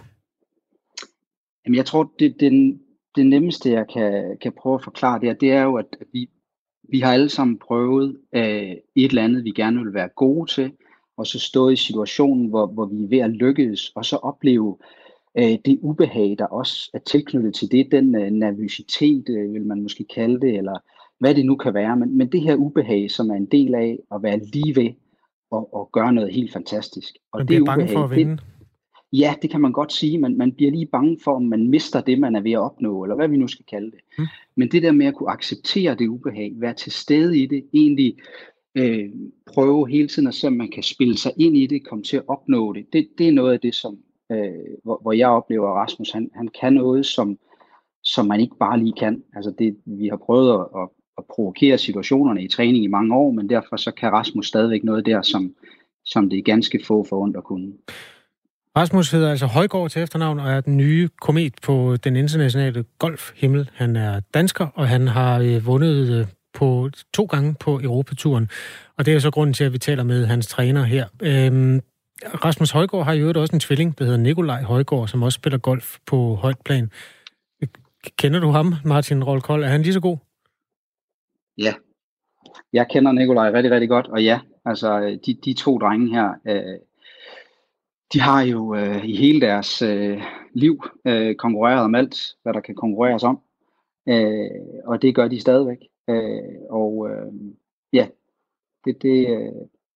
Jamen, jeg tror, det nemmeste, jeg kan prøve at forklare det er jo, at vi har alle sammen prøvet et eller andet, vi gerne vil være gode til, og så stået i situationen, hvor vi er ved at lykkes, og så opleve det ubehag, der også er tilknyttet til det, den nervøsitet, vil man måske kalde det, eller hvad det nu kan være, men det her ubehag, som er en del af at være lige ved og gøre noget helt fantastisk. Og man bliver bange for at vinde. Det kan man godt sige, man bliver lige bange for, om man mister det, man er ved at opnå, eller hvad vi nu skal kalde det. Men det der med at kunne acceptere det ubehag, være til stede i det, egentlig prøve hele tiden at se, om man kan spille sig ind i det, komme til at opnå det, det er noget af det, som hvor jeg oplever, at Rasmus han kan noget, som man ikke bare lige kan. Altså vi har prøvet at provokere situationerne i træning i mange år, men derfor så kan Rasmus stadigvæk noget der, som det er ganske få forundt at kunne. Rasmus hedder altså Højgaard til efternavn og er den nye komet på den internationale golfhimmel. Han er dansker, og han har vundet på 2 gange på Europaturen. Og det er så grunden til, at vi taler med hans træner her. Rasmus Højgaard har i øvrigt også en tvilling, der hedder Nikolaj Højgaard, som også spiller golf på højt plan. Kender du ham, Martin Rolskov? Er han lige så god? Ja. Jeg kender Nikolaj rigtig, rigtig godt, og ja, altså de 2 drenge her, de har jo i hele deres liv konkurreret om alt, hvad der kan konkurreres om, og det gør de stadigvæk.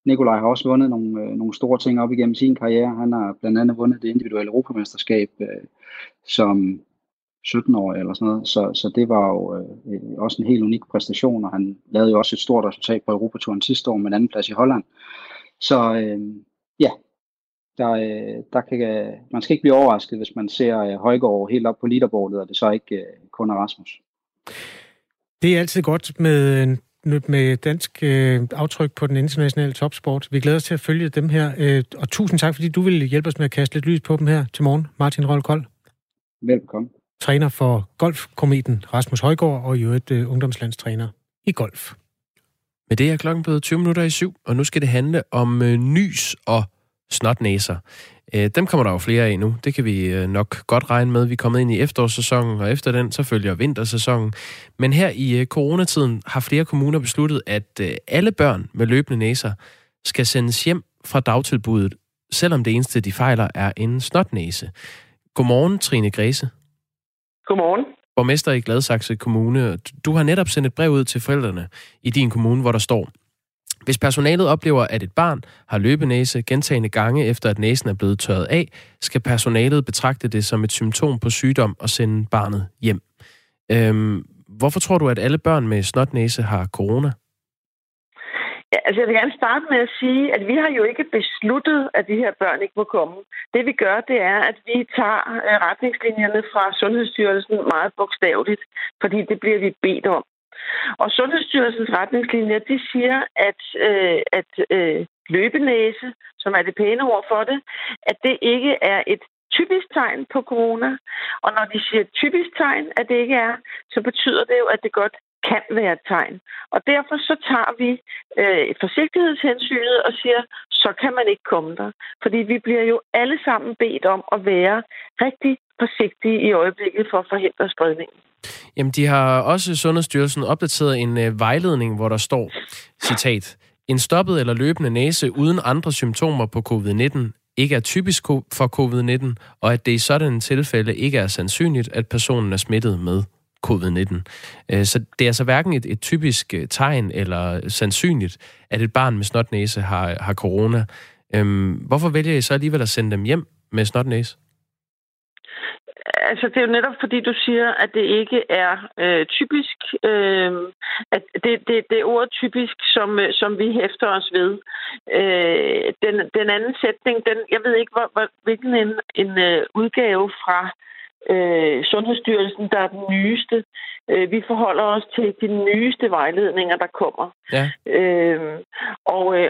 Nikolaj har også vundet nogle store ting op igennem sin karriere. Han har blandt andet vundet det individuelle europamesterskab som 17-årig eller sådan noget. Så det var jo også en helt unik præstation, og han lavede jo også et stort resultat på Europaturen sidste år med en anden plads i Holland. Så man skal ikke blive overrasket, hvis man ser Højgaard helt op på leaderboardet, og det så ikke kun er Rasmus. Det er altid godt med med dansk aftryk på den internationale topsport. Vi glæder os til at følge dem her, og tusind tak, fordi du ville hjælpe os med at kaste lidt lys på dem her til morgen. Martin Rolskov. Velkommen. Træner for golfkometen Rasmus Højgaard, og i øvrigt ungdomslandstræner i golf. Med det er klokken blevet 7:20, og nu skal det handle om nys og snotnæser. Dem kommer der jo flere af nu. Det kan vi nok godt regne med. Vi er kommet ind i efterårssæsonen, og efter den så følger vintersæsonen. Men her i coronatiden har flere kommuner besluttet, at alle børn med løbende næser skal sendes hjem fra dagtilbuddet, selvom det eneste, de fejler, er en snotnæse. Godmorgen, Trine Græse. Godmorgen. Borgmester i Gladsaxe Kommune. Du har netop sendt et brev ud til forældrene i din kommune, hvor der står: Hvis personalet oplever, at et barn har løbenæse gentagne gange efter, at næsen er blevet tørret af, skal personalet betragte det som et symptom på sygdom og sende barnet hjem. Hvorfor tror du, at alle børn med snotnæse har corona? Ja, altså jeg vil gerne starte med at sige, at vi har jo ikke besluttet, at de her børn ikke må komme. Det vi gør, det er, at vi tager retningslinjerne fra Sundhedsstyrelsen meget bogstaveligt, fordi det bliver vi bedt om. Og Sundhedsstyrelsens retningslinjer, de siger, at løbenæse, som er det pæne ord for det, at det ikke er et typisk tegn på corona. Og når de siger typisk tegn, at det ikke er, så betyder det jo, at det godt kan være et tegn. Og derfor så tager vi forsigtighedshensynet og siger, så kan man ikke komme der. Fordi vi bliver jo alle sammen bedt om at være rigtig forsigtige i øjeblikket for at forhindre spredningen. Jamen, de har også Sundhedsstyrelsen opdateret en vejledning, hvor der står, citat, en stoppet eller løbende næse uden andre symptomer på covid-19 ikke er typisk for covid-19, og at det i sådan et tilfælde ikke er sandsynligt, at personen er smittet med covid-19. Så det er altså hverken et typisk tegn eller sandsynligt, at et barn med snotnæse har corona. Hvorfor vælger I så alligevel at sende dem hjem med snotnæse? Altså, det er jo netop fordi, du siger, at det ikke er typisk, at det er ordet typisk, som vi hæfter os ved. Den anden sætning, jeg ved ikke, hvilken en udgave fra Sundhedsstyrelsen, der er den nyeste. Vi forholder os til de nyeste vejledninger, der kommer. Ja.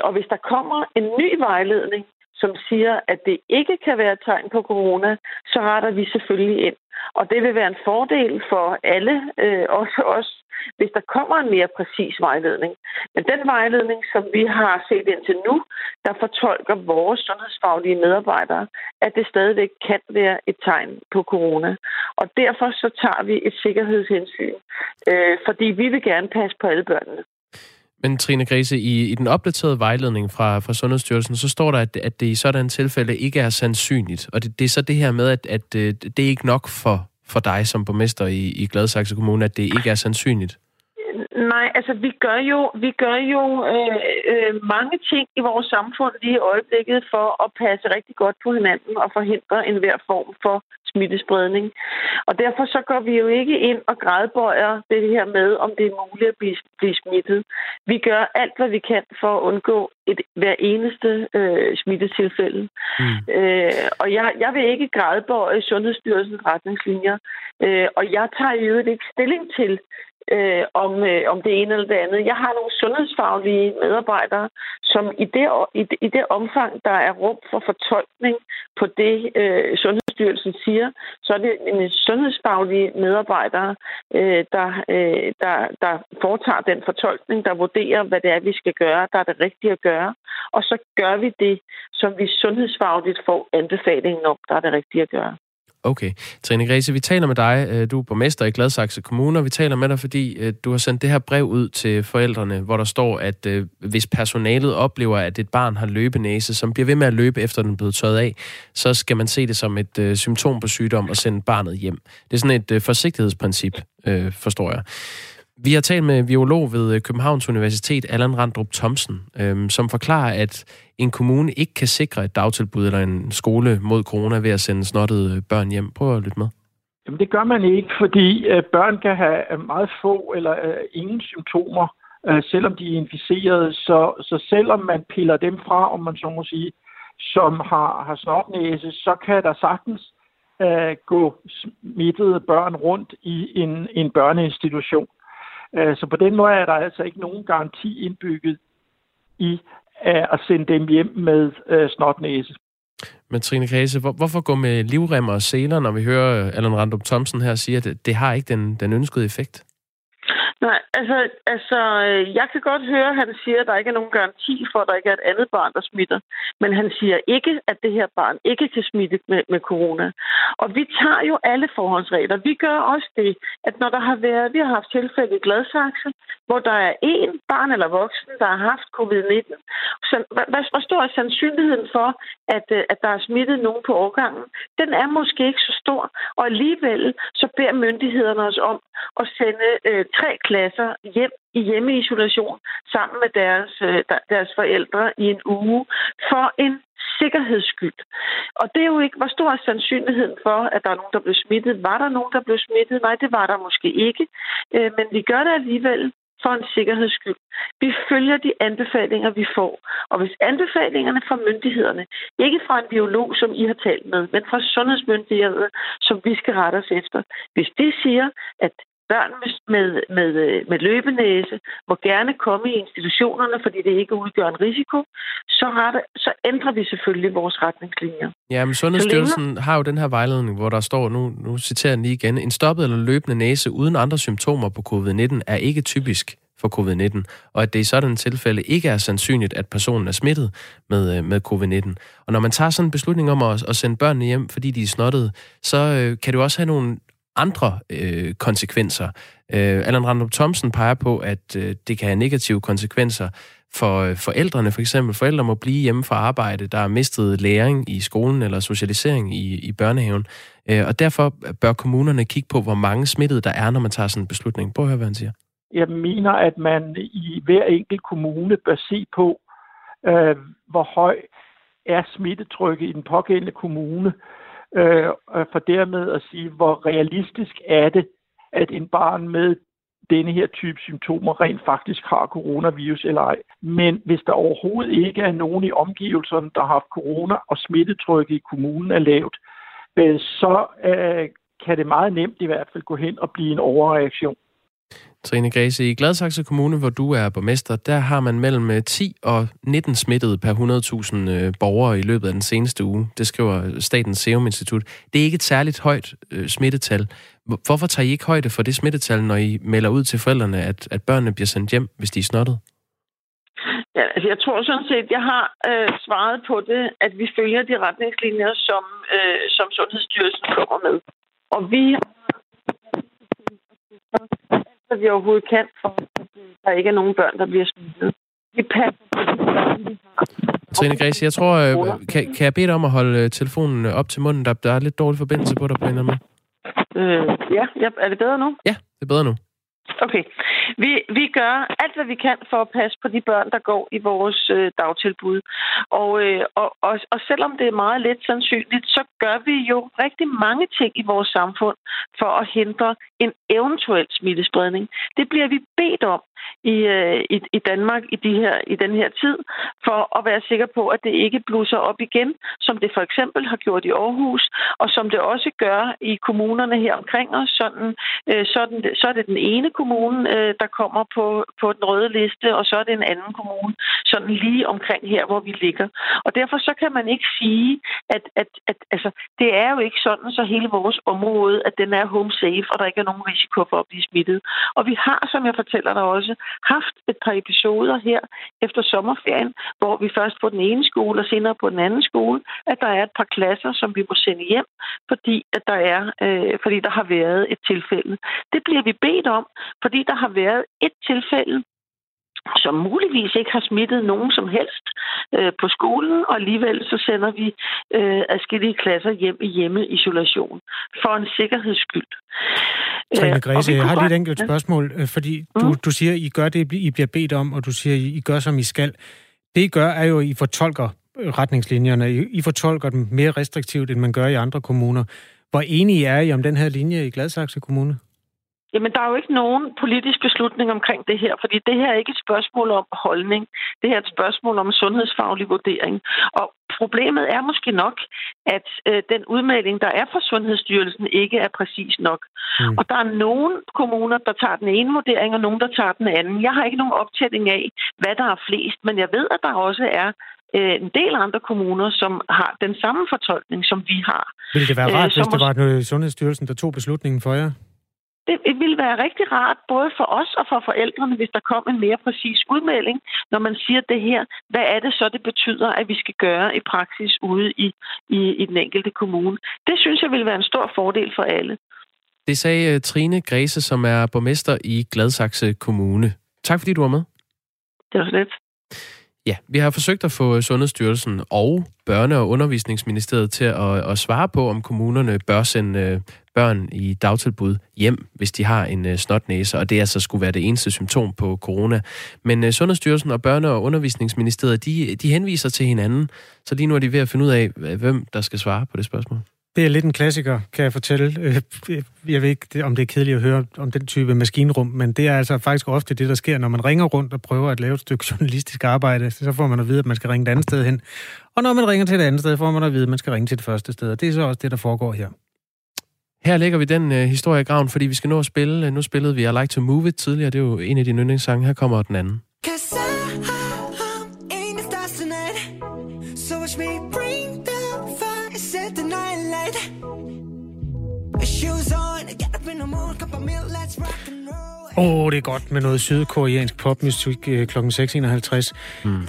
Og hvis der kommer en ny vejledning, som siger, at det ikke kan være et tegn på corona, så retter vi selvfølgelig ind. Og det vil være en fordel for alle, også os, hvis der kommer en mere præcis vejledning. Men den vejledning, som vi har set indtil nu, der fortolker vores sundhedsfaglige medarbejdere, at det stadigvæk kan være et tegn på corona. Og derfor så tager vi et sikkerhedshensyn, fordi vi vil gerne passe på alle børnene. Men Trine Græse, i den opdaterede vejledning fra Sundhedsstyrelsen, så står der, at det i sådan tilfælde ikke er sandsynligt. Og det er så det her med, at det er ikke nok for dig som borgmester i Gladsaxe Kommune, at det ikke er sandsynligt. Nej, altså vi gør jo mange ting i vores samfund lige i øjeblikket for at passe rigtig godt på hinanden og forhindre enhver form for smittespredning. Og derfor så går vi jo ikke ind og gradbøjer det her med, om det er muligt at blive smittet. Vi gør alt, hvad vi kan for at undgå hver eneste smittetilfælde. Og jeg vil ikke gradbøje Sundhedsstyrelsens retningslinjer. Og jeg tager jo ikke stilling til, om det ene eller det andet. Jeg har nogle sundhedsfaglige medarbejdere, som i det omfang, der er rum for fortolkning på det, Sundhedsstyrelsen siger, så er det en sundhedsfaglige medarbejdere, der foretager den fortolkning, der vurderer, hvad det er, vi skal gøre, der er det rigtige at gøre. Og så gør vi det, som vi sundhedsfagligt får anbefalingen om, der er det rigtige at gøre. Okay. Trine Græse, vi taler med dig. Du er borgmester i Gladsaxe Kommune, og vi taler med dig, fordi du har sendt det her brev ud til forældrene, hvor der står, at hvis personalet oplever, at et barn har løbenæse, som bliver ved med at løbe efter den er blevet tørret af, så skal man se det som et symptom på sygdom og sende barnet hjem. Det er sådan et forsigtighedsprincip, forstår jeg. Vi har talt med virolog ved Københavns Universitet, Allan Randrup Thomsen, som forklarer, at en kommune ikke kan sikre et dagtilbud eller en skole mod corona ved at sende snottede børn hjem. Prøv at lytte med. Jamen det gør man ikke, fordi børn kan have meget få eller ingen symptomer, selvom de er inficerede. Så selvom man piller dem fra, om man så må sige, som har snotnæse, så kan der sagtens gå smittede børn rundt i en børneinstitution. Så på den måde er der altså ikke nogen garanti indbygget i at sende dem hjem med snotnæse. Men Trine Græse, hvorfor gå med livremmer og seler, når vi hører Allan Randrup Thomsen her sige, at det har ikke den ønskede effekt? Nej, altså, jeg kan godt høre, at han siger, at der ikke er nogen garanti for, at der ikke er et andet barn, der smitter. Men han siger ikke, at det her barn ikke kan smitte med corona. Og vi tager jo alle forholdsregler. Vi gør også det, at når der har været, vi har haft tilfælde i Gladsaxe, hvor der er én barn eller voksen, der har haft covid-19, så hvor stor er sandsynligheden for, at der er smittet nogen på årgangen? Den er måske ikke så stor, og alligevel så beder myndighederne os om at sende 3 klasser hjem i hjemmeisolation sammen med deres forældre i en uge for en sikkerheds skyld. Og det er jo ikke, hvor stor er sandsynligheden for, at der er nogen, der blev smittet. Var der nogen, der blev smittet? Nej, det var der måske ikke. Men vi gør det alligevel for en sikkerheds skyld. Vi følger de anbefalinger, vi får. Og hvis anbefalingerne fra myndighederne, ikke fra en biolog, som I har talt med, men fra sundhedsmyndighederne, som vi skal rette os efter, hvis de siger, at børn med løbenæse må gerne komme i institutionerne, fordi det ikke udgør en risiko, så ændrer vi selvfølgelig vores retningslinjer. Ja, men Sundhedsstyrelsen har jo den her vejledning, hvor der står, nu citerer jeg lige igen, en stoppet eller løbende næse uden andre symptomer på covid-19 er ikke typisk for covid-19, og at det i sådan tilfælde ikke er sandsynligt, at personen er smittet med covid-19. Og når man tager sådan en beslutning om at sende børnene hjem, fordi de er snottede, så kan det også have nogle andre konsekvenser. Allan Randrup Thomsen peger på, at det kan have negative konsekvenser for forældrene. For eksempel, forældre må blive hjemme fra arbejde, der er mistet læring i skolen eller socialisering i børnehaven. Og derfor bør kommunerne kigge på, hvor mange smittede der er, når man tager sådan en beslutning. Prøv at høre, hvad han siger. Jeg mener, at man i hver enkelt kommune bør se på, hvor høj er smittetrykket i den pågældende kommune, for dermed at sige, hvor realistisk er det, at en barn med denne her type symptomer rent faktisk har coronavirus eller ej. Men hvis der overhovedet ikke er nogen i omgivelserne, der har haft corona, og smittetrykket i kommunen er lavt, så kan det meget nemt i hvert fald gå hen og blive en overreaktion. Trine Græse, i Gladsaxe Kommune, hvor du er borgmester, der har man mellem 10 og 19 smittede per 100.000 borgere i løbet af den seneste uge. Det skriver Statens Serum Institut. Det er ikke et særligt højt smittetal. Hvorfor tager I ikke højde for det smittetal, når I melder ud til forældrene, at børnene bliver sendt hjem, hvis de er snottet? Ja, altså jeg tror sådan set, jeg har svaret på det, at vi følger de retningslinjer, som Sundhedsstyrelsen kommer med. Og vi at vi overhovedet kan, for at der ikke er nogen børn, der bliver smittet. Vi passer på det. Trine Græse, jeg tror, kan jeg bede dig om at holde telefonen op til munden? Der er lidt dårlig forbindelse på dig på en eller anden måde. Ja, er det bedre nu? Ja, det er bedre nu. Okay. Vi gør alt, hvad vi kan for at passe på de børn, der går i vores dagtilbud. Og selvom det er meget lidt sandsynligt, så gør vi jo rigtig mange ting i vores samfund for at hindre en eventuel smittespredning. Det bliver vi bedt om i Danmark i den her tid, for at være sikker på, at det ikke blusser op igen, som det for eksempel har gjort i Aarhus, og som det også gør i kommunerne her omkring os. Så er det den ene kommune, der kommer på den røde liste, og så er det en anden kommune, sådan lige omkring her, hvor vi ligger. Og derfor så kan man ikke sige, at altså, det er jo ikke sådan, så hele vores område, at den er home safe, og der ikke er nogen risiko for at blive smittet. Og vi har, som jeg fortæller dig også, haft et par episoder her efter sommerferien, hvor vi først på den ene skole og senere på den anden skole, at der er et par klasser, som vi må sende hjem, fordi der har været et tilfælde. Det bliver vi bedt om, fordi der har været et tilfælde, som muligvis ikke har smittet nogen som helst på skolen, og alligevel så sender vi adskillige klasser hjem i hjemmeisolation for en sikkerheds skyld. Trine Græse, jeg har lige et enkelt spørgsmål, fordi du siger, I gør det, I bliver bedt om, og du siger, I gør, som I skal. Det, I gør, er jo, I fortolker retningslinjerne. I fortolker dem mere restriktivt, end man gør i andre kommuner. Hvor enige er I om den her linje i Gladsaxe Kommune? Jamen, der er jo ikke nogen politisk beslutning omkring det her, fordi det her er ikke et spørgsmål om holdning. Det her er et spørgsmål om sundhedsfaglig vurdering. Og Problemet er måske nok, at den udmelding, der er fra Sundhedsstyrelsen, ikke er præcis nok. Og der er nogle kommuner, der tager den ene vurdering, og nogle, der tager den anden. Jeg har ikke nogen optælling af, hvad der er flest, men jeg ved, at der også er en del andre kommuner, som har den samme fortolkning, som vi har. Ville det være rart, hvis det var Sundhedsstyrelsen, der tog beslutningen for jer? Det ville være rigtig rart, både for os og for forældrene, hvis der kom en mere præcis udmelding, når man siger det her. Hvad er det så, det betyder, at vi skal gøre i praksis ude i den enkelte kommune? Det synes jeg ville være en stor fordel for alle. Det sagde Trine Græse, som er borgmester i Gladsaxe Kommune. Tak fordi du var med. Det var slet. Ja, vi har forsøgt at få Sundhedsstyrelsen og Børne- og Undervisningsministeriet til at svare på, om kommunerne bør sende børn i dagtilbud hjem, hvis de har en snotnæse, og det altså skulle være det eneste symptom på corona. Men Sundhedsstyrelsen og Børne- og Undervisningsministeriet, de henviser til hinanden, så lige nu er de ved at finde ud af, hvem der skal svare på det spørgsmål. Det er lidt en klassiker, kan jeg fortælle. Jeg ved ikke, om det er kedeligt at høre om den type maskinrum, men det er altså faktisk ofte det, der sker, når man ringer rundt og prøver at lave et stykke journalistisk arbejde, så får man at vide, at man skal ringe et andet sted hen. Og når man ringer til et andet sted, får man at vide, at man skal ringe til det første sted, og det er så også det, der foregår her. Her lægger vi den historie i graven, fordi vi skal nå at spille. Nu spillede vi I Like to Move It tidligere, det er jo en af dine yndlingssange. Her kommer den anden. Det er godt med noget sydkoreansk popmusik klokken 6:51.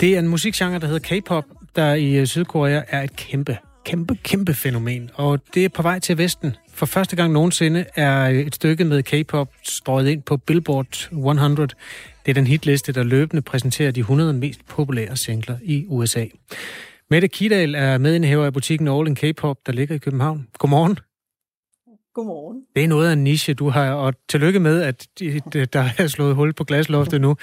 Det er en musikgenre, der hedder K-pop, der i Sydkorea er et kæmpe fænomen. Og det er på vej til Vesten. For første gang nogensinde er et stykke med K-pop strøget ind på Billboard 100. Det er den hitliste, der løbende præsenterer de 100 mest populære singler i USA. Mette Kidal er medindhæver af butikken All in K-pop, der ligger i København. Godmorgen. Godmorgen. Det er noget af en niche, du har, og tillykke med, at der er slået hul på glasloftet nu.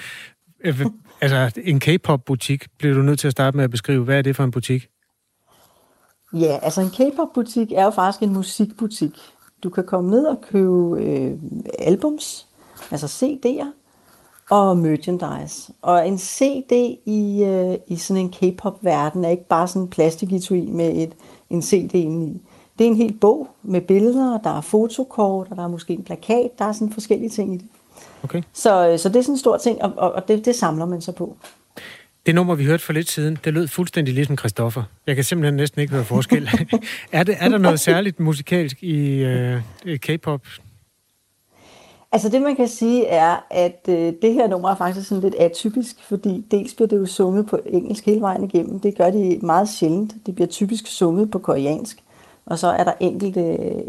Altså, en K-pop-butik bliver du nødt til at starte med at beskrive. Hvad er det for en butik? Ja, altså en K-pop-butik er jo faktisk en musikbutik. Du kan komme ned og købe albums, altså CD'er og merchandise. Og en CD i sådan en K-pop-verden er ikke bare sådan en plastiketui med en CD i. Det er en hel bog med billeder, der er fotokort, og der er måske en plakat, der er sådan forskellige ting i det. Okay. Så det er sådan en stor ting, og det samler man så på. Det nummer, vi hørte for lidt siden, det lød fuldstændig ligesom Christoffer. Jeg kan simpelthen næsten ikke høre forskel. Er der noget særligt musikalsk i K-pop? Altså det, man kan sige, er, at det her nummer er faktisk sådan lidt atypisk, fordi dels bliver det jo sunget på engelsk hele vejen igennem. Det gør de meget sjældent. Det bliver typisk sunget på koreansk. Og så er der enkelte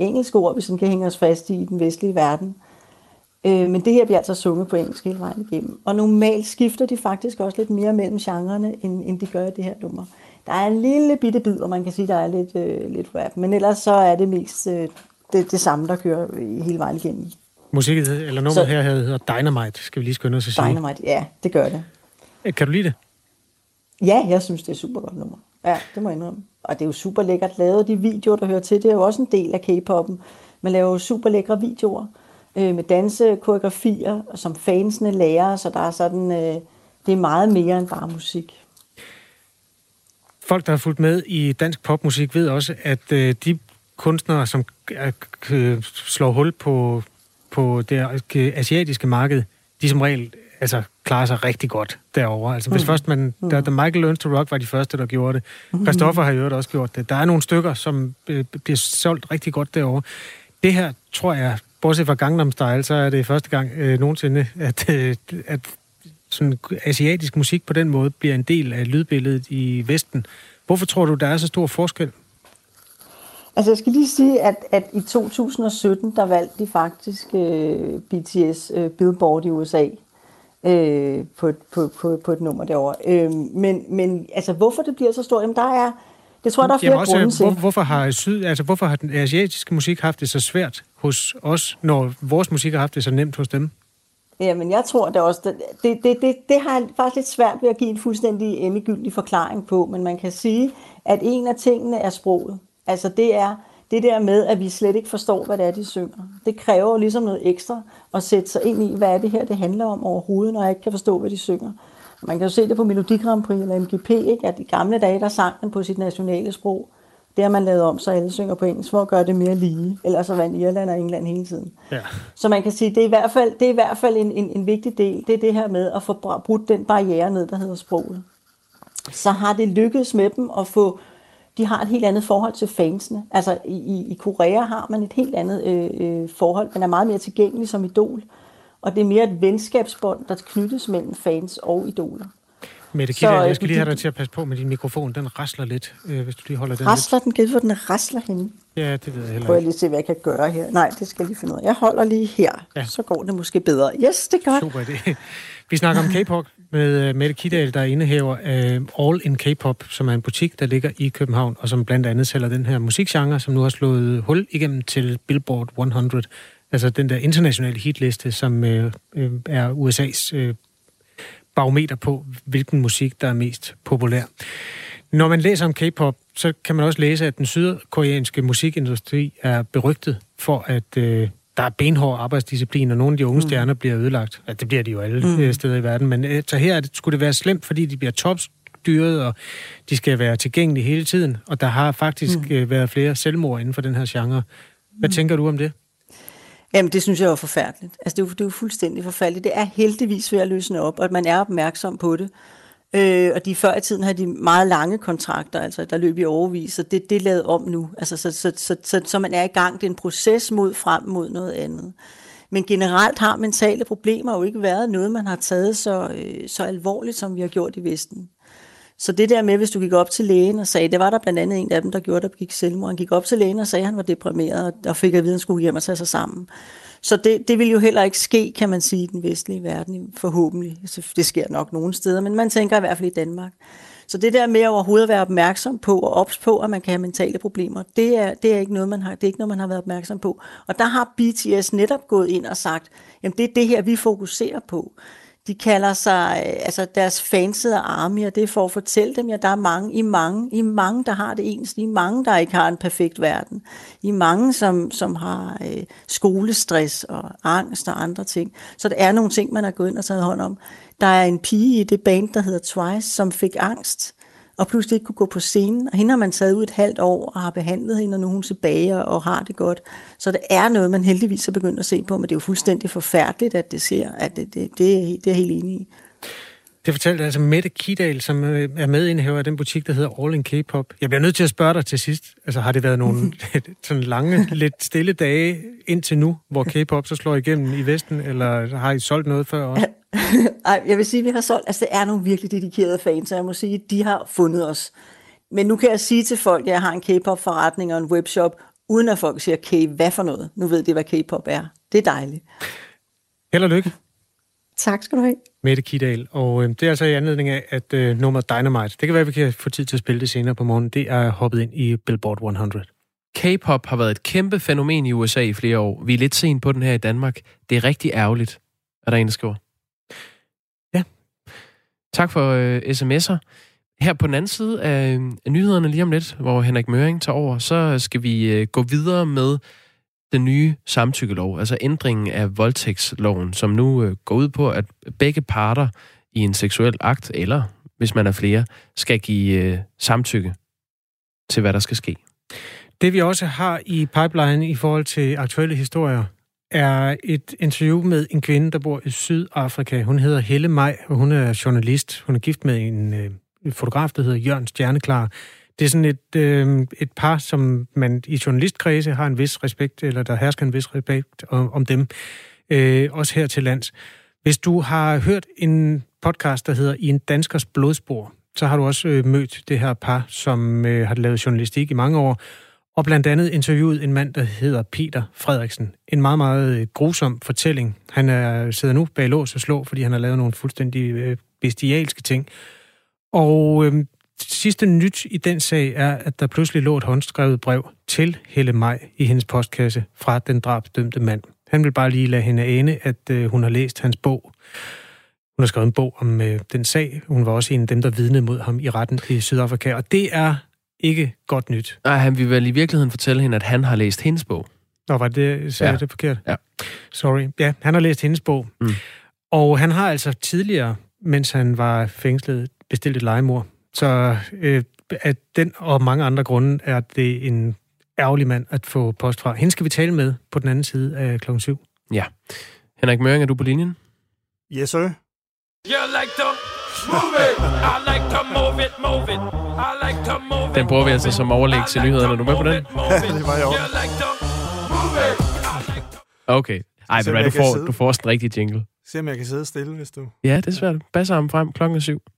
engelske ord, vi sådan kan hænge os fast i den vestlige verden. Men det her bliver altså sunget på engelsk hele vejen igennem. Og normalt skifter de faktisk også lidt mere mellem genrerne, end de gør i det her nummer. Der er en lille bitte bid, og man kan sige, der er lidt rap. Men ellers så er det mest det samme, der kører hele vejen igennem. Musikken eller nummeret her hedder Dynamite, skal vi lige skynde os at sige. Dynamite, ja, det gør det. Kan du lide det? Ja, jeg synes, det er et super godt nummer. Ja, det må jeg indrømme. Og det er jo super lækkert lavet. De videoer, der hører til, det er jo også en del af K-poppen. Man laver jo super lækre videoer med dansekoreografier, som fansene lærer, så der er sådan, det er meget mere end bare musik. Folk, der har fulgt med i dansk popmusik, ved også, at de kunstnere, som slår hul på det asiatiske marked, de som regel klarer sig rigtig godt derover. Altså hvis først da Michael Learns to Rock var de første, der gjorde det. Christoffer har jo også gjort det. Der er nogle stykker, som bliver solgt rigtig godt derover. Det her, tror jeg, bortset fra Gangnam Style, så er det første gang nogensinde, at sådan asiatisk musik på den måde bliver en del af lydbilledet i Vesten. Hvorfor tror du, der er så stor forskel? Altså jeg skal lige sige, at i 2017, der valgte de faktisk BTS Billboard i USA. På et nummer derovre. Men altså, hvorfor det bliver så stort? Jamen, det tror jeg, der er flere grunde til. Hvorfor har den asiatiske musik haft det så svært hos os, når vores musik har haft det så nemt hos dem? Jamen, jeg tror da også, det har jeg faktisk lidt svært ved at give en fuldstændig endegyldig forklaring på, men man kan sige, at en af tingene er sproget. Altså, det er det der med, at vi slet ikke forstår, hvad det er, de synger. Det kræver jo ligesom noget ekstra at sætte sig ind i, hvad er det her, det handler om overhovedet, når jeg ikke kan forstå, hvad de synger. Man kan jo se det på Melodi Grand Prix eller MGP, ikke? At i gamle dage, der sang den på sit nationale sprog. Det har man lavet om, så alle synger på engelsk for at gøre det mere lige. Ellers så vandt Irland og England hele tiden. Ja. Så man kan sige, at det er i hvert fald en vigtig del. Det er det her med at få brudt den barriere ned, der hedder sproget. Så har det lykkedes med dem at få... De har et helt andet forhold til fansene. Altså i Korea har man et helt andet forhold. Man er meget mere tilgængelig som idol. Og det er mere et venskabsbånd, der knyttes mellem fans og idoler. Mette Kidal, jeg skal lige have dig til at passe på med din mikrofon. Den rasler lidt, hvis du lige holder den. Rasler den? Givet, hvor den rasler henne? Ja, det ved jeg heller ikke. Prøv lige at se, hvad jeg kan gøre her. Nej, det skal jeg lige finde ud af. Jeg holder lige her, ja. Så går det måske bedre. Yes, det gør. Super idé. Vi snakker om K-pop med Mette Kidal, der indehaver All in K-pop, som er en butik, der ligger i København, og som blandt andet sælger den her musikgenre, som nu har slået hul igennem til Billboard 100. Altså den der internationale hitliste, som er USA's... barometer på, hvilken musik, der er mest populær. Når man læser om K-pop, så kan man også læse, at den sydkoreanske musikindustri er berygtet for, at der er benhård arbejdsdisciplin, og nogle af de unge stjerner bliver ødelagt. Ja, det bliver de jo alle steder i verden, men så her skulle det være slemt, fordi de bliver topstyret, og de skal være tilgængelige hele tiden, og der har faktisk været flere selvmord inden for den her genre. Hvad tænker du om det? Jamen, det synes jeg er forfærdeligt. Altså, det er jo fuldstændig forfærdeligt. Det er heldigvis ved at løsne op, og at man er opmærksom på det. Og de før i tiden havde de meget lange kontrakter, altså, der løb i årevis, så det er lavet om nu. Altså, så man er i gang. Det er en proces frem mod noget andet. Men generelt har mentale problemer jo ikke været noget, man har taget så alvorligt, som vi har gjort i Vesten. Så det der med, hvis du gik op til lægen og sagde, det var der blandt andet en af dem, der gjorde, der gik selvmord. Han gik op til lægen og sagde, at han var deprimeret, og fik at vide, at han skulle hjem og tage sig sammen. Så det vil jo heller ikke ske, kan man sige, i den vestlige verden, forhåbentlig. Det sker nok nogle steder, men man tænker i hvert fald i Danmark. Så det der med overhovedet at være opmærksom på og ops på, at man kan have mentale problemer, det er ikke noget, man har været opmærksom på. Og der har BTS netop gået ind og sagt, jamen det er det her, vi fokuserer på. De kalder sig, altså deres fansede army, og det er for at fortælle dem, at der er mange, der har det ens, I mange, der ikke har en perfekt verden, I mange, som har skolestress og angst og andre ting. Så der er nogle ting, man har gået ind og taget hånd om. Der er en pige i det band, der hedder Twice, som fik angst, og pludselig ikke kunne gå på scenen, og hende har man taget ud et halvt år, og har behandlet hende, og nu er hun tilbage, og har det godt. Så det er noget, man heldigvis har begyndt at se på, men det er jo fuldstændig forfærdeligt, at det sker, at det er jeg helt enig i. Det fortalte altså Mette Kidal, som er medindhæver af den butik, der hedder All in K-pop. Jeg bliver nødt til at spørge dig til sidst, altså har det været nogle sådan lange, lidt stille dage indtil nu, hvor K-pop så slår igennem i Vesten, eller har I solgt noget før også? Ej, jeg vil sige, at vi har solgt, altså det er nogle virkelig dedikerede fans, så jeg må sige, at de har fundet os. Men nu kan jeg sige til folk, at jeg har en K-pop-forretning og en webshop, uden at folk siger, okay, hvad for noget? Nu ved de, hvad K-pop er. Det er dejligt. Held og lykke. Tak skal du have. Mette Kidal, og det er altså i anledning af, at nummeret Dynamite, det kan være, vi kan få tid til at spille det senere på morgen, det er hoppet ind i Billboard 100. K-pop har været et kæmpe fænomen i USA i flere år. Vi er lidt sent på den her i Danmark. Det er rigtig ærgerligt, er der en, der skriver. Tak for sms'er. Her på den anden side af nyhederne lige om lidt, hvor Henrik Møring tager over, så skal vi gå videre med den nye samtykkelov, altså ændringen af voldtægtsloven, som nu går ud på, at begge parter i en seksuel akt, eller hvis man er flere, skal give samtykke til, hvad der skal ske. Det vi også har i pipeline i forhold til aktuelle historier, er et interview med en kvinde, der bor i Sydafrika. Hun hedder Helle Maj, og hun er journalist. Hun er gift med en fotograf, der hedder Jørgen Stjerneklar. Det er sådan et par, som man i journalistkredse har en vis respekt, eller der hersker en vis respekt om dem, også her til lands. Hvis du har hørt en podcast, der hedder I en danskers blodspor, så har du også mødt det her par, som har lavet journalistik i mange år, og blandt andet interviewet en mand, der hedder Peter Frederiksen. En meget, meget grusom fortælling. Han sidder nu bag lås og slå, fordi han har lavet nogle fuldstændig bestialske ting. Og sidste nyt i den sag er, at der pludselig lå et håndskrevet brev til Helle Maj i hendes postkasse fra den drabsdømte mand. Han vil bare lige lade hende ane, at hun har læst hans bog. Hun har skrevet en bog om den sag. Hun var også en af dem, der vidnede mod ham i retten i Sydafrika. Og det er... ikke godt nyt. Nej, han vil vel i virkeligheden fortælle hende, at han har læst hendes bog. Nå, var det, så det forkert? Ja. Sorry. Ja, han har læst hendes bog. Mm. Og han har altså tidligere mens han var fængslet, bestilt et legemord. Så af den og mange andre grunde er det en ærgerlig mand at få post fra. Hende skal vi tale med på den anden side af klokken 7. Ja. Henrik Møring, er du på linjen? Yes, sir. Den bruger vi altså som overlæg til nyhederne. Er du med på den? Det var jeg også. Okay. Ej, men du får også en rigtig jingle. Se om jeg kan sidde stille, hvis du... Ja, det er svært. Basarmen frem, klokken 7.